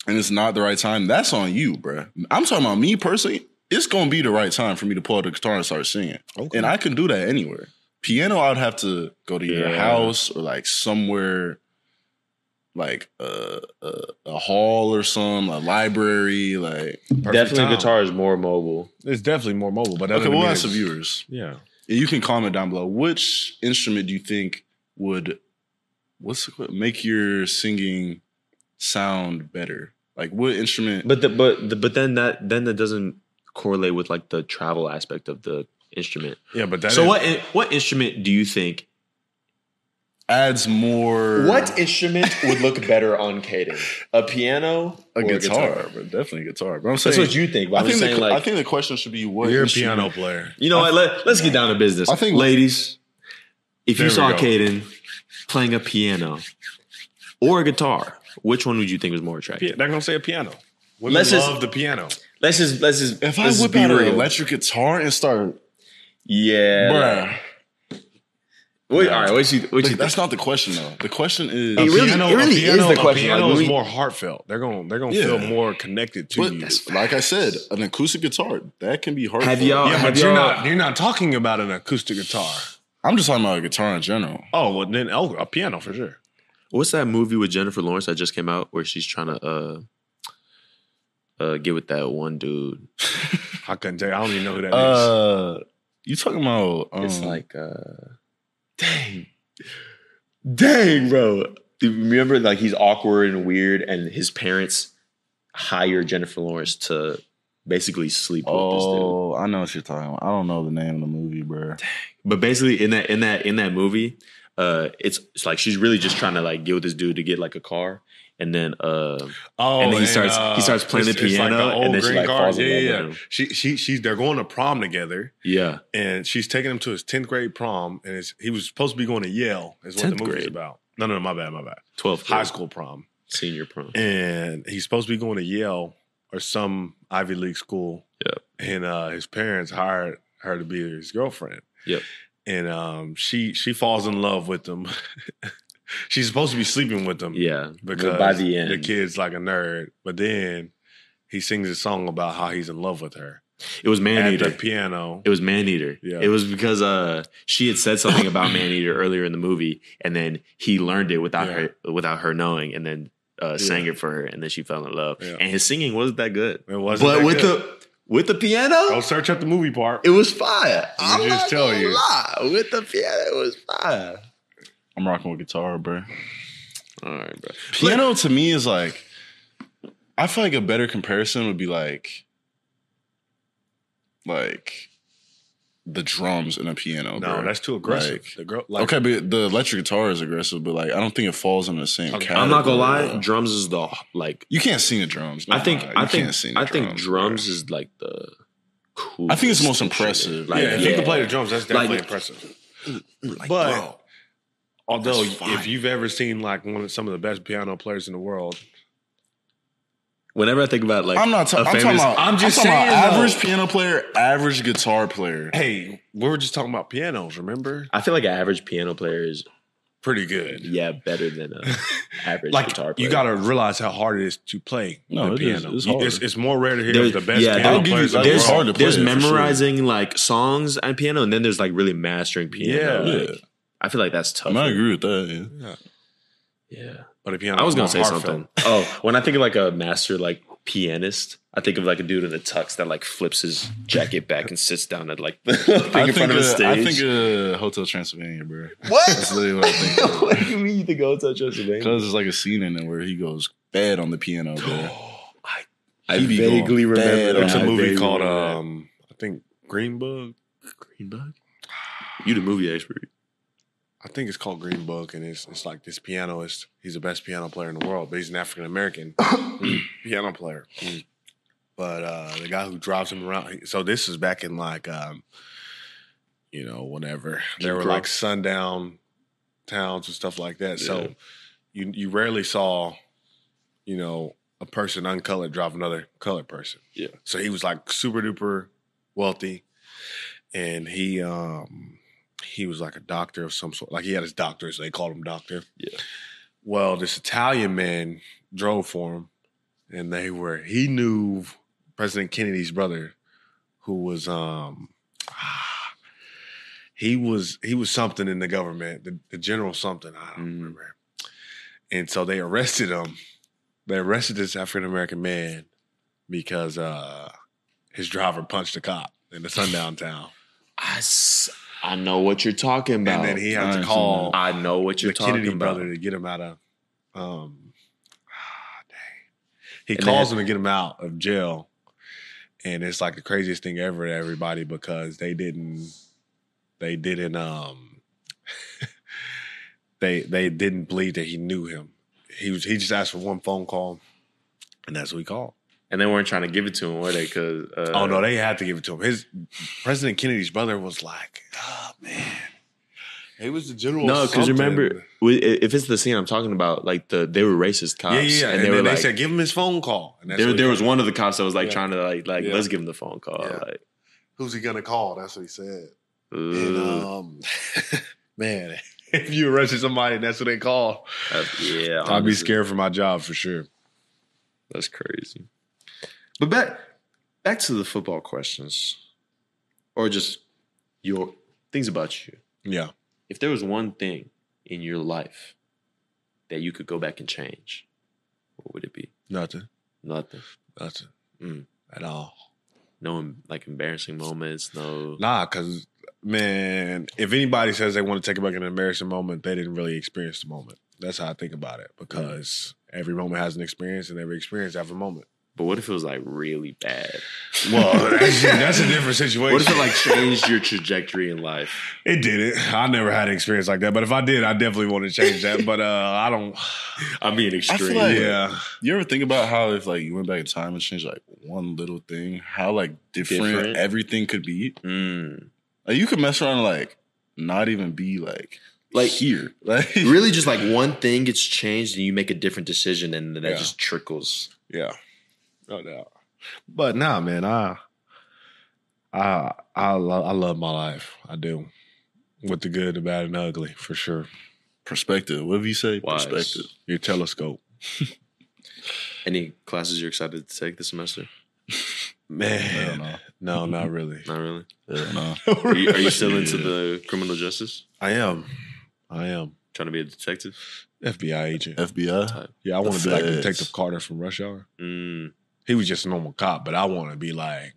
and it's not the right time, that's on you, bro. I'm talking about me personally. It's gonna be the right time for me to pull out the guitar and start singing, okay. and I can do that anywhere. Piano, I'd have to go to yeah. your house or like somewhere. Like a, a, a hall or some, a library, like definitely time. Guitar is more mobile. It's definitely more mobile. But okay, we'll ask the viewers. Yeah, you can comment down below. Which instrument do you think would what's make your singing sound better? Like what instrument? But the, but the, but then that then that doesn't correlate with like the travel aspect of the instrument. Yeah, but that so is, what what instrument do you think? Adds more. What instrument would look better on Caden? A piano, a or guitar, a guitar? But definitely a guitar. But I'm saying, that's what you think. But I, I'm think saying the, like, I think the question should be what you're instrument? A piano player. You know what? Let, let's get down to business. I think, ladies, if you saw Caden playing a piano or a guitar, which one would you think was more attractive? They're gonna say a piano. Women let's love just, the piano. Let's just let's just. If let's I whip out an electric guitar and start, yeah. Bruh. Wait, yeah. All right, what you, what you that's think? Not the question though. The question is it really, piano, it really piano, is the question. Piano like, is we, more heartfelt. They're gonna they're gonna yeah. feel more connected to but you. Like I said, an acoustic guitar that can be heartfelt. Have y'all, yeah, have but y'all, you're not you're not talking about an acoustic guitar. I'm just talking about a guitar in general. Oh, well then oh, a piano for sure. What's that movie with Jennifer Lawrence that just came out where she's trying to uh, uh, get with that one dude? I couldn't tell you. I don't even know who that uh, is. You talking about? Um, it's like. Uh, Dang. Dang, bro. Do you remember, like, he's awkward and weird, and his parents hire Jennifer Lawrence to basically sleep oh, with this dude. Oh, I know what you're talking about. I don't know the name of the movie, bro. Dang. But basically, in that in that in that movie, uh, it's it's like she's really just trying to like get with this dude to get like a car, and then uh, oh, and then he and, starts uh, he starts playing the piano, like the and then she like falls in yeah, love yeah. with him. She she she's they're going to prom together, yeah, and she's taking him to his tenth grade prom, and it's, he was supposed to be going to Yale. Is what the movie's grade. About. No, no, no, my bad, my bad. Twelfth high school prom, senior prom, and he's supposed to be going to Yale or some Ivy League school. Yep, and uh, his parents hired her to be his girlfriend. Yep. And um, she she falls in love with him. She's supposed to be sleeping with him. Yeah. Because by the, end. the kid's like a nerd. But then he sings a song about how he's in love with her. It was Maneater. At the piano. It was Maneater. Yeah. It was because uh, she had said something about Maneater earlier in the movie. And then he learned it without yeah. her without her knowing. And then uh, sang yeah. it for her. And then she fell in love. Yeah. And his singing wasn't that good. It wasn't but that with good. The... With the piano? Go search up the movie part. It was fire. I'm just not tell you. Lie. With the piano, it was fire. I'm rocking with guitar, bro. All right, bro. Piano Look, to me is like, I feel like a better comparison would be like, like the drums in a piano. No, bro. That's too aggressive. Like, the gro- like, okay, but the electric guitar is aggressive, but like I don't think it falls in the same okay. category. I'm not gonna lie, bro. Drums is the like you can't sing the drums. No, I think I think sing the I drums, think drums bro. Is like the coolest. I think it's the most impressive. Like, yeah, if yeah. you can play the drums, that's definitely like, impressive. Like, but bro. Although, if you've ever seen like one of some of the best piano players in the world, whenever I think about like, I'm not ta- a I'm famous, talking about. I'm just I'm saying, about average though. piano player, average guitar player. Hey, we were just talking about pianos. Remember? I feel like an average piano player is pretty good. Yeah, better than an average like, guitar player. You got to realize how hard it is to play no, the it piano. Is, it's, it's, it's more rare to hear there's, the best yeah, piano players. You, there's hard to play. There's memorizing sure. like songs on piano, and then there's like really mastering piano. Yeah. Like, I feel like that's tough. I agree with that. Yeah. Yeah. But a piano. I was going to say something. Oh, when I think of like a master like pianist, I think of like a dude in a tux that like flips his jacket back and sits down at like the thing in front of the stage. I think uh, Hotel Transylvania, bro. What? That's literally what I think of. What do you mean you think Hotel Transylvania? Because there's like a scene in it where he goes bad on the piano, bro. I, I vaguely remember. It's a movie called, um, I think, Green Book. Green Book? You the movie expert. I think it's called Green Book, and it's it's like this pianist. He's the best piano player in the world, but he's an African American piano player. But uh, the guy who drives him around. So this is back in like, um, you know, whenever there were like sundown towns and stuff like that. Yeah. So you you rarely saw, you know, a person uncolored drive another colored person. Yeah. So he was like super duper wealthy, and he. Um, He was like a doctor of some sort. Like he had his doctor, so they called him doctor. Yeah. Well, this Italian man drove for him, and they were. He knew President Kennedy's brother, who was um, he was he was something in the government, the, the general something. I don't mm. remember. And so they arrested him. They arrested this African American man because uh, his driver punched a cop in the sundown town. I. S- I know what you're talking about. And then he had to call I know what you're the talking Kennedy about. brother to get him out of um ah, dang. He and calls him to get him out of jail. And it's like the craziest thing ever to everybody because they didn't they didn't um they they didn't believe that he knew him. He was he just asked for one phone call and that's what he called. And they weren't trying to give it to him, were they? Because uh, oh no, they had to give it to him. His President Kennedy's brother was like, "Oh man, he was the general." No, because remember, if it's the scene I'm talking about, like the they were racist cops. Yeah, yeah. And, and they, were they like, said, "Give him his phone call." And that's there, there was one of the cops that was like yeah. trying to like, like yeah. let's give him the phone call. Yeah. Like, who's he gonna call? That's what he said. And, um, man, if you arrested somebody, and that's what they call. Uh, yeah, I'd honestly. be scared for my job for sure. That's crazy. But back back to the football questions, or just your things about you. Yeah. If there was one thing in your life that you could go back and change, what would it be? Nothing. Nothing. Nothing. Mm. At all. No, like embarrassing moments. No. Nah, because man, if anybody says they want to take back an embarrassing moment, they didn't really experience the moment. That's how I think about it. Because mm. every moment has an experience, and every experience has a moment. But what if it was like really bad? Well, that's, that's a different situation. What if it like changed your trajectory in life? It didn't. I never had an experience like that. But if I did, I definitely want to change that. But uh, I don't. I'm being extreme. Like, yeah. You ever think about how if like you went back in time and changed like one little thing, how like different, different? everything could be? Mm. Like you could mess around and like not even be like. Like here, like, really, just like one thing gets changed and you make a different decision, and that yeah. just trickles. Yeah. No doubt. But nah, man, I I I love I love my life. I do. With the good, the bad, and the ugly, for sure. Perspective. Whatever you say, Wise. Perspective. Your telescope. Any classes you're excited to take this semester? Man. No, no. no not really. Not really? Yeah, no. Are you, are you still into yeah. the criminal justice? I am. I am. Trying to be a detective? F B I agent. F B I? Yeah, I want to be like Detective Carter from Rush Hour. Mm. He was just a normal cop, but I want to be like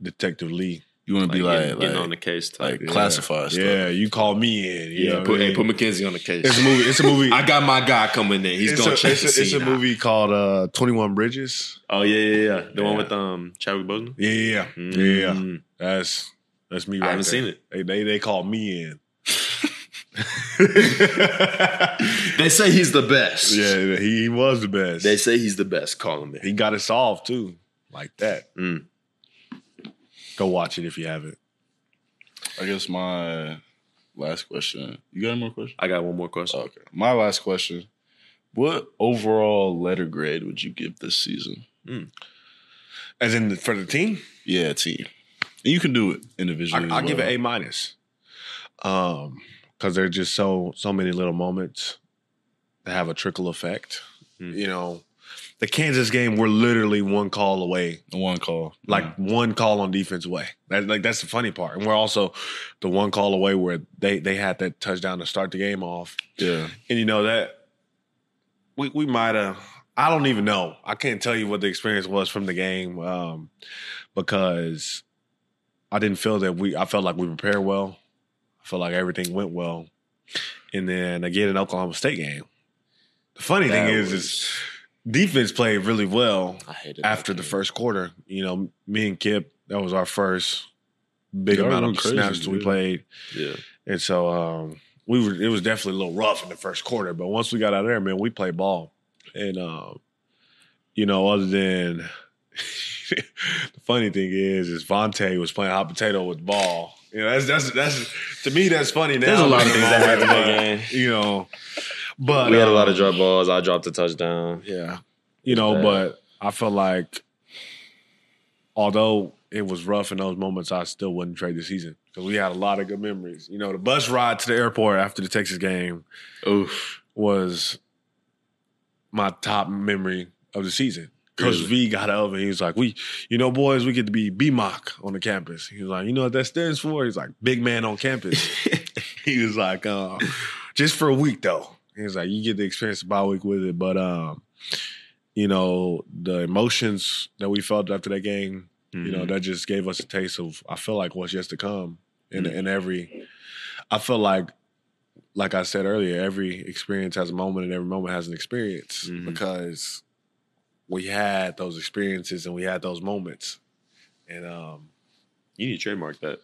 Detective Lee. You want to like be like getting, getting like, on the case type, like yeah. classified stuff. Yeah, you call me in. You yeah, know put, hey, put McKenzie on the case. It's a movie. It's a movie. I got my guy coming in. He's gonna check the scene. It's a movie called uh, Twenty One Bridges. Oh yeah, yeah, yeah. The yeah. one with um Chadwick Boseman. Yeah, yeah, mm. yeah. That's that's me. Right I haven't there. seen it. They they, they call me in. They say he's the best. Yeah, he, he was the best. They say he's the best. Call him in. He got it solved too, like that. Mm. Go watch it if you haven't. I guess my last question. You got any more questions? I got one more question. Oh, okay. My last question. What overall letter grade would you give this season? Mm. As in for the team? Yeah, team. And you can do it individually. I, I'll well. give it A minus. Um, because there are just so so many little moments that have a trickle effect. Mm. You know, the Kansas game, we're literally one call away. One call. Like yeah. one call on defense away. That, like that's the funny part. And we're also the one call away where they, they had that touchdown to start the game off. Yeah. And you know that we we might have I don't even know. I can't tell you what the experience was from the game um, because I didn't feel that we – I felt like we prepared well. I felt like everything went well. And then, again, an Oklahoma State game. The funny that thing was, is is defense played really well after the first quarter. You know, me and Kip, that was our first big Y'all amount of crazy, snaps dude. we played. Yeah. And so um, we were. It was definitely a little rough in the first quarter. But once we got out of there, man, we played ball. And, um, you know, other than the funny thing is, is Vontae was playing hot potato with the ball. You know, that's, that's, that's, to me, that's funny now. There's a lot of things that happened in that game. You know, but we had um, a lot of drop balls. I dropped a touchdown. Yeah. You know, yeah. but I felt like although it was rough in those moments, I still wouldn't trade the season because we had a lot of good memories. You know, the bus ride to the airport after the Texas game Oof. was my top memory of the season. Coach really? V got up and he was like, "We, you know, boys, we get to be B M O C on the campus." He was like, "You know what that stands for?" He's like, "Big man on campus." He was like, uh, "Just for a week though." He was like, "You get the experience of bye week with it, but um, you know, the emotions that we felt after that game, mm-hmm. you know, that just gave us a taste of I feel like what's yet to come." And mm-hmm. in every, I feel like. Like I said earlier, every experience has a moment and every moment has an experience mm-hmm. because we had those experiences and we had those moments. And um, you need to trademark that.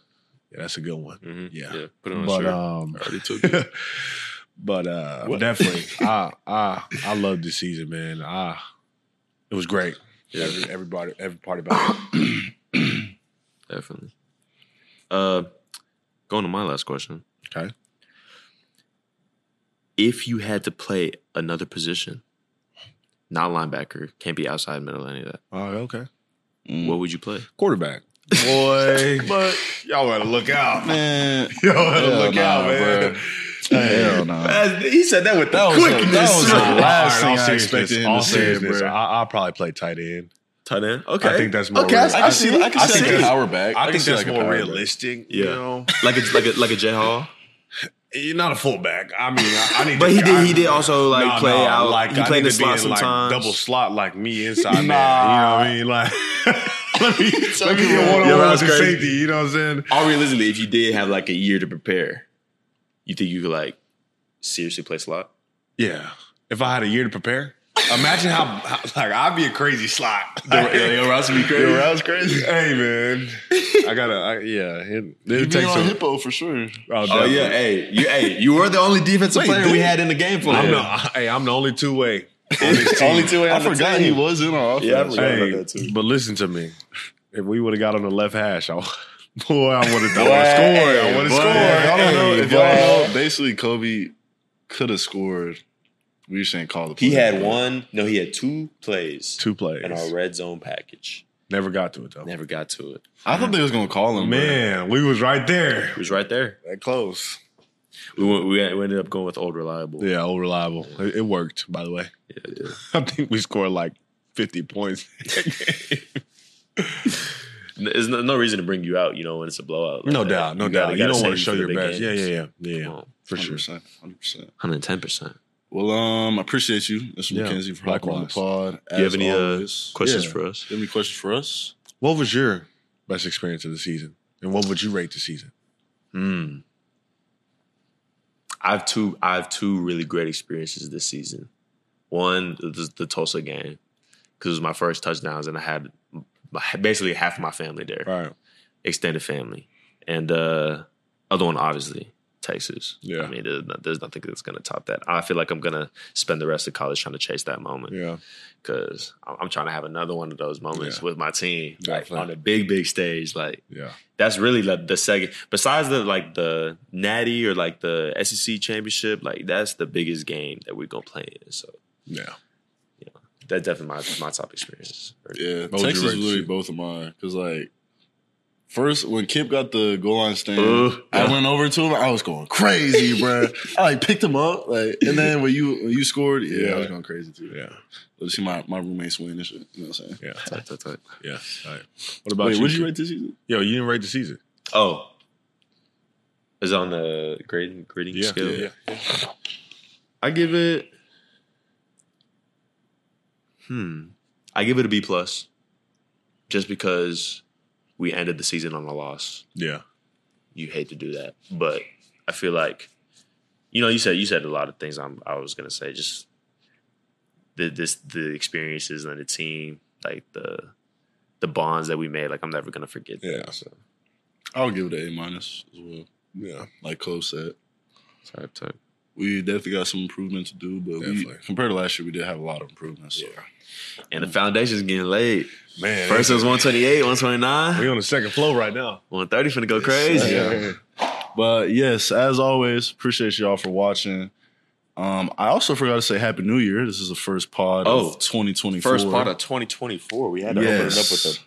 Yeah, that's a good one. Mm-hmm. Yeah. yeah. Put it on but, a shirt. Um, I already took it. But uh, definitely, I I I love this season, man. I, it was great. Yeah. Every, everybody, every part about it. Definitely. Uh, going to my last question. Okay. If you had to play another position, not linebacker, can't be outside middle, any of that. Oh, uh, okay. What would you play? Quarterback. Boy. But y'all better look out. Man. Y'all better look nah, out, man. Bro. Hell no. Nah. He said that with that the quickness. That was the last thing I expected him to say. I'll probably play tight end. Tight end? Okay. I think that's more okay, realistic. I can see I can see like a power back. I think that's more realistic, you know? Like a Jay Hall? You're not a fullback. I mean, I, I need. But to, he did. I, he did also like no, play no, out. Like he I played the slot sometimes. Like, double slot like me inside nah. man. You know what I mean? Like let me let me get one on one with safety. You know what I'm saying? All realistically, if you did have like a year to prepare, you think you could like seriously play slot? Yeah. If I had a year to prepare. Imagine how, how like I'd be a crazy slot. Your routes would be crazy. Your routes crazy. Hey man, I gotta I, yeah. It, it takes a hippo for sure. Oh, oh yeah. Hey, you hey you were the only defensive Wait, player dude. we had in the game for. I'm yeah. the, I, hey, I'm the only two way. Only two way. I forgot he was in our offense. Yeah, I forgot hey, about that too. But listen to me, if we would have got on the left hash, I would. boy, I would have scored. I would have scored. Hey, I don't know if y'all know. Basically, Kobie could have scored. We just ain't call the play. He had one. No, he had two plays. Two plays. In our red zone package. Never got to it, though. Never got to it. I man. thought they was going to call him. Man, bro. we was right there. We was right there. That close. We went, we ended up going with Old Reliable. Yeah, Old Reliable. Yeah. It worked, by the way. Yeah, it did. I think we scored like fifty points. There's no reason to bring you out, you know, when it's a blowout. Like no that. doubt. No you doubt. Gotta, you don't want to show your best. Games. Yeah, yeah, yeah. yeah. On, for one hundred percent, sure. one hundred percent. one hundred ten percent. Well, um, I appreciate you, Mister Yeah, McKinzie, for hopping on the pod. Do you have any uh, questions yeah. for us? Do you have any questions for us? What was your best experience of the season? And what would you rate the season? Mm. I have two I have two really great experiences this season. One, the, the Tulsa game, because it was my first touchdowns, and I had basically half of my family there. Right. Extended family. And uh, other one, obviously, Texas. Yeah. I mean, there's, not, there's nothing that's going to top that. I feel like I'm going to spend the rest of college trying to chase that moment. Yeah. Because I'm trying to have another one of those moments yeah. with my team. Definitely. Like on a big, big stage. Like, yeah. That's really like the second, besides the like the Natty or like the S E C championship, like that's the biggest game that we're going to play in. So, yeah. You know, that's definitely my, my top experience. Yeah. Texas was literally both of mine. Because, like, first, when Kip got the goal line stand, uh, I yeah. went over to him. I was going crazy, bro. I like, picked him up, like, and then when you when you scored, yeah, yeah, I was going crazy too. Yeah, let's see my, my roommates win and shit. You know what I'm saying? Yeah, tight, tight, tight. Yeah, all right. What about Wait, you? What did you rate this season? Yo, you didn't rate the season. Oh, is on the grading grading yeah, scale. Yeah, yeah, yeah. I give it. Hmm, I give it a B plus, just because. We ended the season on a loss. Yeah. You hate to do that. But I feel like, you know, you said you said a lot of things I'm, I was going to say. Just the this the experiences and the team, like the the bonds that we made. Like, I'm never going to forget yeah. that. So. I'll give it an A minus as well. Yeah. Like Cole said. Type, type. We definitely got some improvement to do, but we, compared to last year, we did have a lot of improvements. So. Yeah. And the foundation's getting laid. Man. First it was one twenty-eight, one twenty-nine. We're on the second floor right now. one thirty finna go crazy. Yeah. But, yes, as always, appreciate y'all for watching. Um, I also forgot to say Happy New Year. This is the first pod oh, of twenty twenty-four. First pod of twenty twenty-four. We had to yes. open it up with a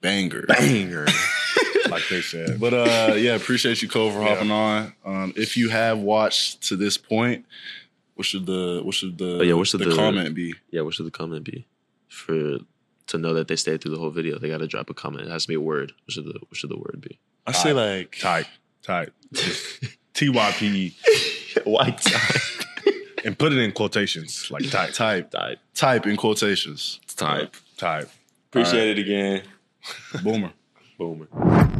banger. Banger. Like they said. But, uh, yeah, appreciate you, Cole, for yeah. hopping on. Um, if you have watched to this point, what should the what should the, oh, yeah, what should the, the comment be? Yeah, what should the comment be? For to know that they stayed through the whole video, they got to drop a comment. It has to be a word. What should the, what should the word be? I type. Say, like... Type. Type. T Y P E. Why type? And put it in quotations. Like, type. Type. Type. Type in quotations. Type. Type. Appreciate right. it again. Boomer. Boomer.